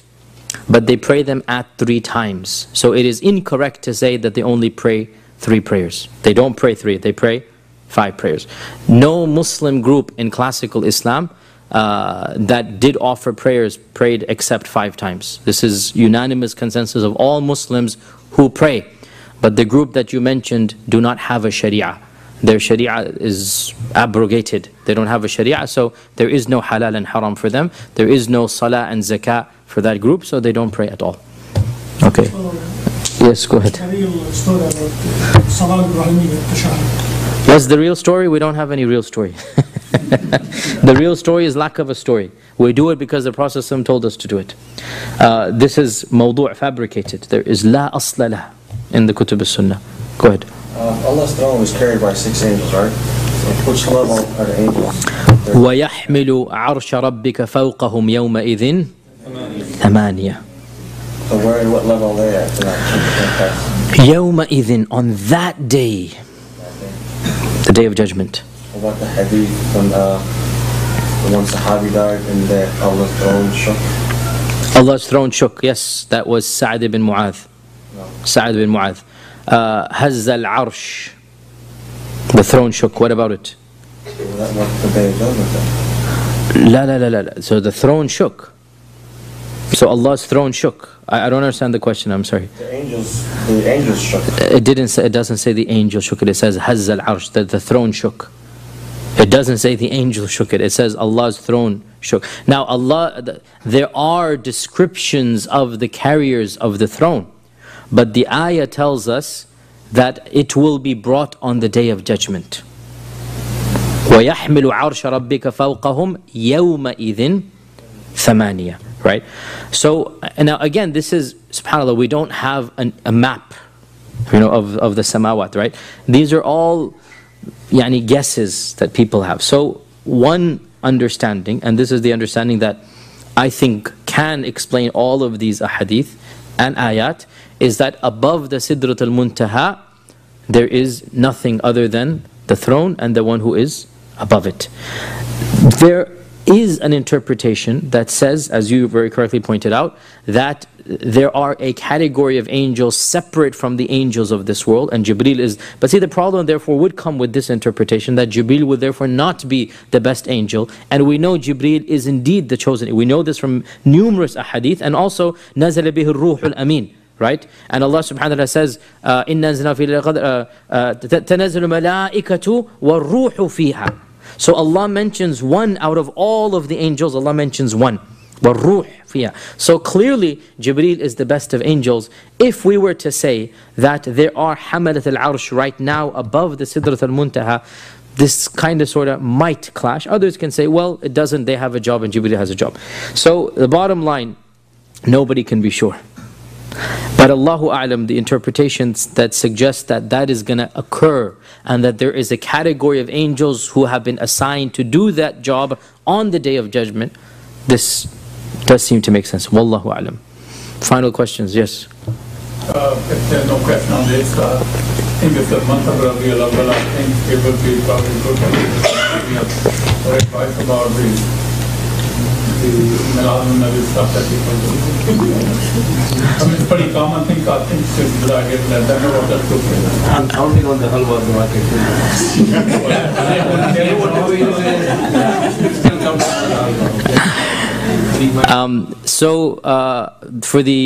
but they pray them at 3 times. So it is incorrect to say that they only pray 3 prayers. They don't pray 3, they pray 5 prayers. No Muslim group in classical Islam that did offer prayers prayed except 5 times. This is unanimous consensus of all Muslims who pray. But the group that you mentioned do not have a sharia. their sharia is abrogated. They don't have a sharia, so there is no halal and haram for them. There is no salah and zakah for that group, so they don't pray at all. Okay. Yes, go ahead. That's the real story. We don't have any real story. The real story is lack of a story. We do it because the Prophet ﷺ told us to do it. This is mawdu' fabricated. There is la asla lah in the Kutub al-Sunnah. Go ahead. Allah's throne was carried by 6 angels, right? Which level are the angels? وَيَحْمِلُ عَرْشَ رَبِّكَ فَوْقَهُمْ يَوْمَئِذٍ ثَمَانِيَةٍ. So where, what level are they at tonight? يَوْمَئِذٍ, on that day. The day of judgment. About the hadith when the one Sahabi died and that Allah's throne shook? Allah's throne shook, yes. That was Sa'd ibn Mu'adh. No. Sa'd ibn Mu'adh. Hazza al-Arsh. The throne shook. What about it? Well, that was the day of judgment. La. So the throne shook. So Allah's throne shook. I don't understand the question. I'm sorry. The angels shook. It didn't. It doesn't say the angel shook it. It says Hazza al-Arsh. That the throne shook. It doesn't say the angel shook it. It says Allah's throne shook. Now Allah, there are descriptions of the carriers of the throne. But the ayah tells us that it will be brought on the day of judgment. وَيَحْمِلُ عَرْشَ رَبِّكَ فَوْقَهُمْ يَوْمَئِذٍ ثَمَانِيَةٍ. Right? So, and now again, this is, subhanAllah, we don't have a map, you know, of the samawat, right? These are all guesses that people have. So, one understanding, and this is the understanding that I think can explain all of these ahadith and ayat, is that above the Sidrat al-Muntaha, there is nothing other than the throne and the one who is above it. There is an interpretation that says, as you very correctly pointed out, that there are a category of angels separate from the angels of this world, and Jibreel is... But see, the problem therefore would come with this interpretation, that Jibreel would therefore not be the best angel, and we know Jibreel is indeed the chosen. We know this from numerous ahadith, and also, نَزَلَ بِهِ الرُّوحُ الْأَمِينُ. Right? And Allah subhanahu wa ta'ala says, إِنَّا أَنزَلْنَا فِي لَيْلَةِ الْقَدْرِ تَنَزَّلُ الْمَلَائِكَةُ وَالرُّوحُ فِيهَا. So Allah mentions one out of all of the angels. Allah mentions one. وَالرُّوحُ فِيهَا. So clearly, Jibreel is the best of angels. If we were to say that there are Hamalat al-Arsh right now above the Sidrat al-Muntaha, this kind of might clash. Others can say, well, it doesn't. They have a job and Jibreel has a job. So the bottom line, nobody can be sure. But Allahu A'lam, the interpretations that suggest that that is going to occur and that there is a category of angels who have been assigned to do that job on the Day of Judgment, this does seem to make sense. Wallahu A'lam. Final questions, yes? If there is no question on this, I think if the month of Rabi'ul Awwal, I think it will be probably good for advice about the stuff that people do. I mean, it's pretty common thing, I think, since the idea that I know what that's good. I'm counting on the halwa market. For the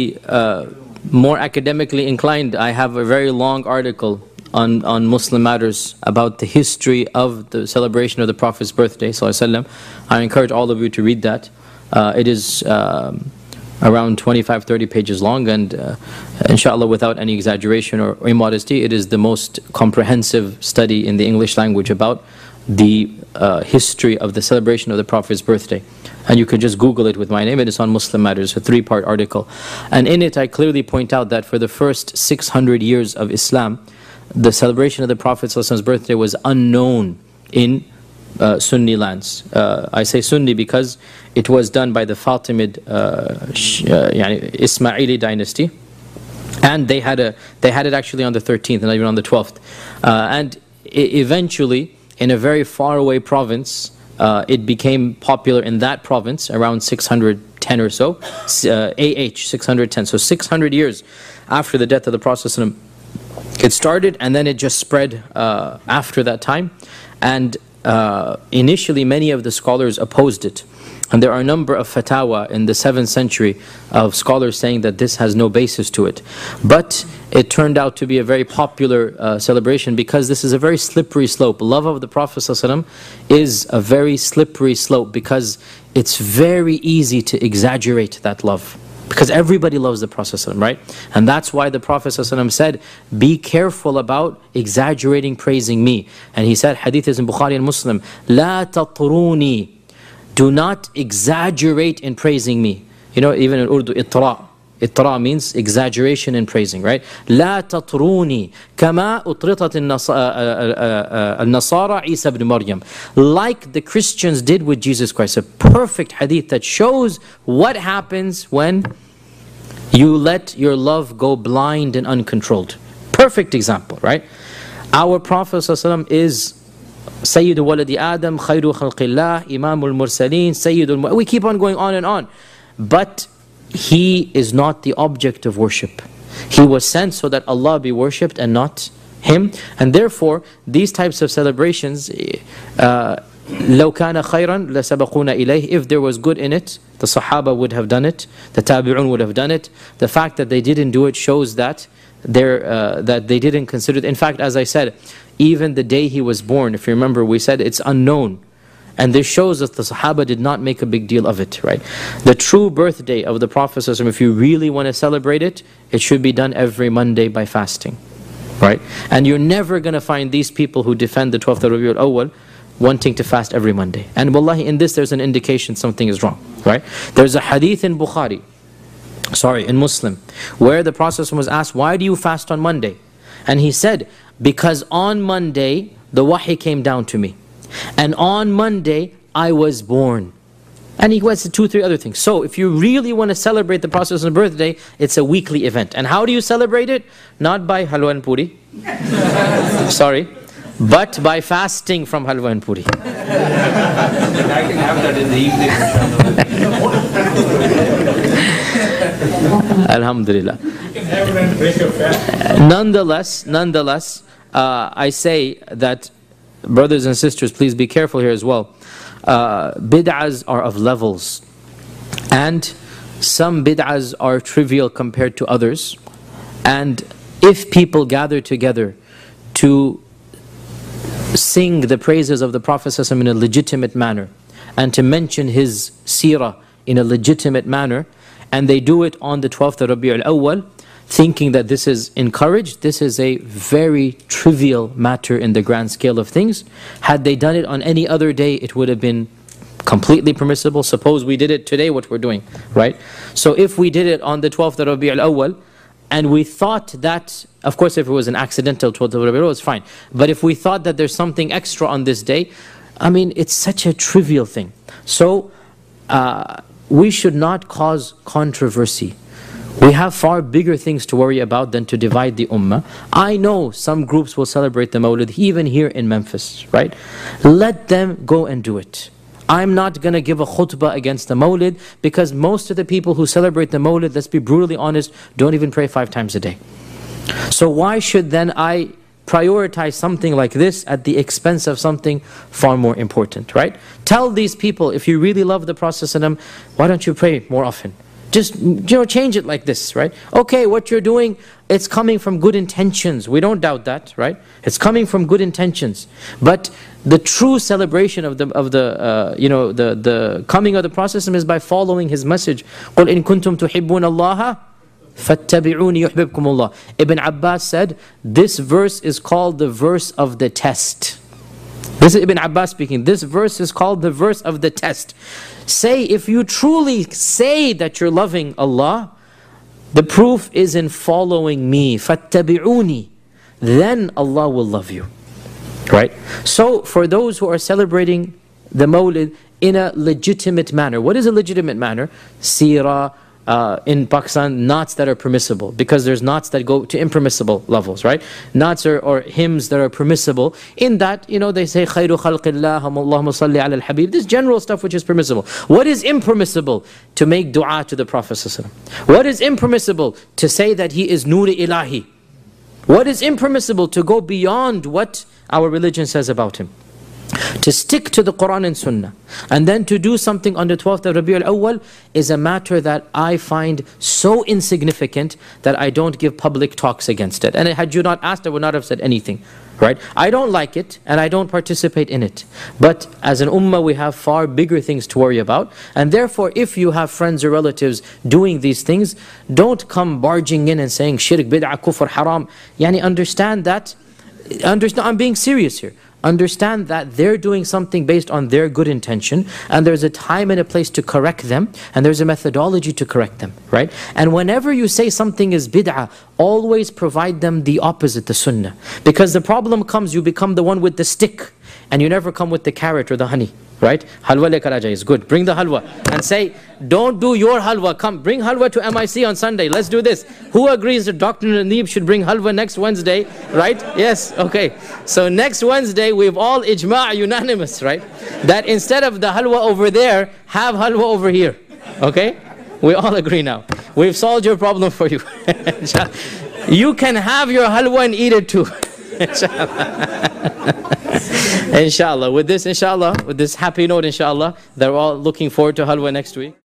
more academically inclined, I have a very long article on Muslim matters about the history of the celebration of the Prophet's birthday, sallallahu alaihi wasallam. I encourage all of you to read that. It is around 25-30 pages long, and inshallah, without any exaggeration or immodesty, it is the most comprehensive study in the English language about the history of the celebration of the Prophet's birthday. And you can just Google it with my name. It is on Muslim Matters, a 3-part article. And in it, I clearly point out that for the first 600 years of Islam, the celebration of the Prophet's birthday was unknown in Sunni lands. I say Sunni because it was done by the Fatimid Ismaili dynasty, and they had it actually on the 13th and not even on the 12th. And eventually, in a very faraway province, it became popular in that province around 610 or so, AH 610. So 600 years after the death of the Prophet, it started, and then it just spread after that time. And initially, many of the scholars opposed it. And there are a number of fatawa in the 7th century of scholars saying that this has no basis to it. But it turned out to be a very popular celebration because this is a very slippery slope. Love of the Prophet ﷺ is a very slippery slope because it's very easy to exaggerate that love. Because everybody loves the Prophet ﷺ, right? And that's why the Prophet ﷺ said, be careful about exaggerating praising me. And he said, hadith is in Bukhari and Muslim, لَا تَطْرُونِي, do not exaggerate in praising me. You know, even in Urdu, itra. Itra means exaggeration in praising, right? لَا تَطْرُونِي كَمَا أُطْرِطَتِ النَّصَارَى عِيسَى بْنِ مَرْيَمْ. Like the Christians did with Jesus Christ. A perfect hadith that shows what happens when you let your love go blind and uncontrolled. Perfect example, right? Our Prophet ﷺ is Sayyid Waladi Adam, Khayru Khalqillah, Imamul Mursaleen, Sayyidul. We keep on going on and on. But he is not the object of worship. He was sent so that Allah be worshipped and not him. And therefore, these types of celebrations, لَوْ كَانَ خَيْرًا لَسَبَقُونَ إِلَيْهِ. If there was good in it, the Sahaba would have done it, the Tabi'un would have done it. The fact that they didn't do it shows that they didn't consider it. In fact, as I said, even the day he was born, if you remember, we said it's unknown. And this shows that the Sahaba did not make a big deal of it, right? The true birthday of the Prophet, if you really want to celebrate it, it should be done every Monday by fasting, right? And you're never going to find these people who defend the 12th of Rabi'ul Awwal wanting to fast every Monday. And wallahi, in this there's an indication something is wrong, right? There's a hadith in Bukhari, sorry, in Muslim, where the Prophet was asked, why do you fast on Monday? And he said, because on Monday, the wahi came down to me. And on Monday, I was born. And he went to 2-3 other things. So if you really want to celebrate the Prophet's birthday, it's a weekly event. And how do you celebrate it? Not by halwa and puri. Sorry. But by fasting from halwa and puri. I can have that in the evening. Alhamdulillah. You can have it and break your fast. Nonetheless, I say that, brothers and sisters, please be careful here as well. Bid'ahs are of levels. And some bid'ahs are trivial compared to others. And if people gather together to sing the praises of the Prophet in a legitimate manner, and to mention his seerah in a legitimate manner, and they do it on the 12th of Rabi'ul Awwal, thinking that this is encouraged, this is a very trivial matter in the grand scale of things. Had they done it on any other day, it would have been completely permissible. Suppose we did it today, what we're doing, right? So if we did it on the 12th of Rabi'ul Awwal, and we thought that, of course if it was an accidental 12th of Rabi'ul Awwal, it's fine. But if we thought that there's something extra on this day, I mean, it's such a trivial thing. So, we should not cause controversy. We have far bigger things to worry about than to divide the ummah. I know some groups will celebrate the Mawlid even here in Memphis, right? Let them go and do it. I'm not going to give a khutbah against the Mawlid because most of the people who celebrate the Mawlid, let's be brutally honest, don't even pray 5 times a day. So why should then I prioritize something like this at the expense of something far more important, right? Tell these people, if you really love the Prophet ﷺ, why don't you pray more often? Just, you know, change it like this, right? Okay, what you're doing, it's coming from good intentions. We don't doubt that, right? It's coming from good intentions. But the true celebration of the coming of the Prophet is by following his message. قُلْ إِن كُنْتُمْ تُحِبُّونَ اللَّهَ فَاتَّبِعُونِ يُحْبِبْكُمُ اللَّهِ. Ibn Abbas said, this verse is called the verse of the test. This is Ibn Abbas speaking. This verse is called the verse of the test. Say, if you truly say that you're loving Allah, the proof is in following me. فَاتَّبِعُونِ. Then Allah will love you. Right? So, for those who are celebrating the Mawlid in a legitimate manner. What is a legitimate manner? Seerah. In Pakistan, knots that are permissible, because there's knots that go to impermissible levels, right? Knots or hymns that are permissible, in that, you know, they say khayru khalqillah, Allahumma salli ala al-habib, this general stuff which is permissible. What is impermissible? To make dua to the Prophet ﷺ. What is impermissible? To say that he is Noor Ilahi. What is impermissible? To go beyond what our religion says about him. To stick to the Quran and Sunnah, and then to do something on the 12th of Rabi'ul Awwal is a matter that I find so insignificant that I don't give public talks against it. And had you not asked, I would not have said anything. Right? I don't like it, and I don't participate in it. But as an ummah, we have far bigger things to worry about. And therefore, if you have friends or relatives doing these things, don't come barging in and saying, shirk, bid'ah, kufr, haram. Yani, understand that. Understand, I'm being serious here. Understand that they're doing something based on their good intention, and there's a time and a place to correct them, and there's a methodology to correct them, right? And whenever you say something is bid'ah, always provide them the opposite, the sunnah. Because the problem comes, you become the one with the stick, and you never come with the carrot or the honey, right? Halwa le karaja is good. Bring the halwa and say, don't do your halwa. Come, bring halwa to MIC on Sunday. Let's do this. Who agrees that Dr. Naneeb should bring halwa next Wednesday, right? Yes, okay. So next Wednesday, we've all ijma' unanimous, right? That instead of the halwa over there, have halwa over here, okay? We all agree now. We've solved your problem for you. You can have your halwa and eat it too. Inshallah, with this happy note, inshallah, they're all looking forward to halwa next week.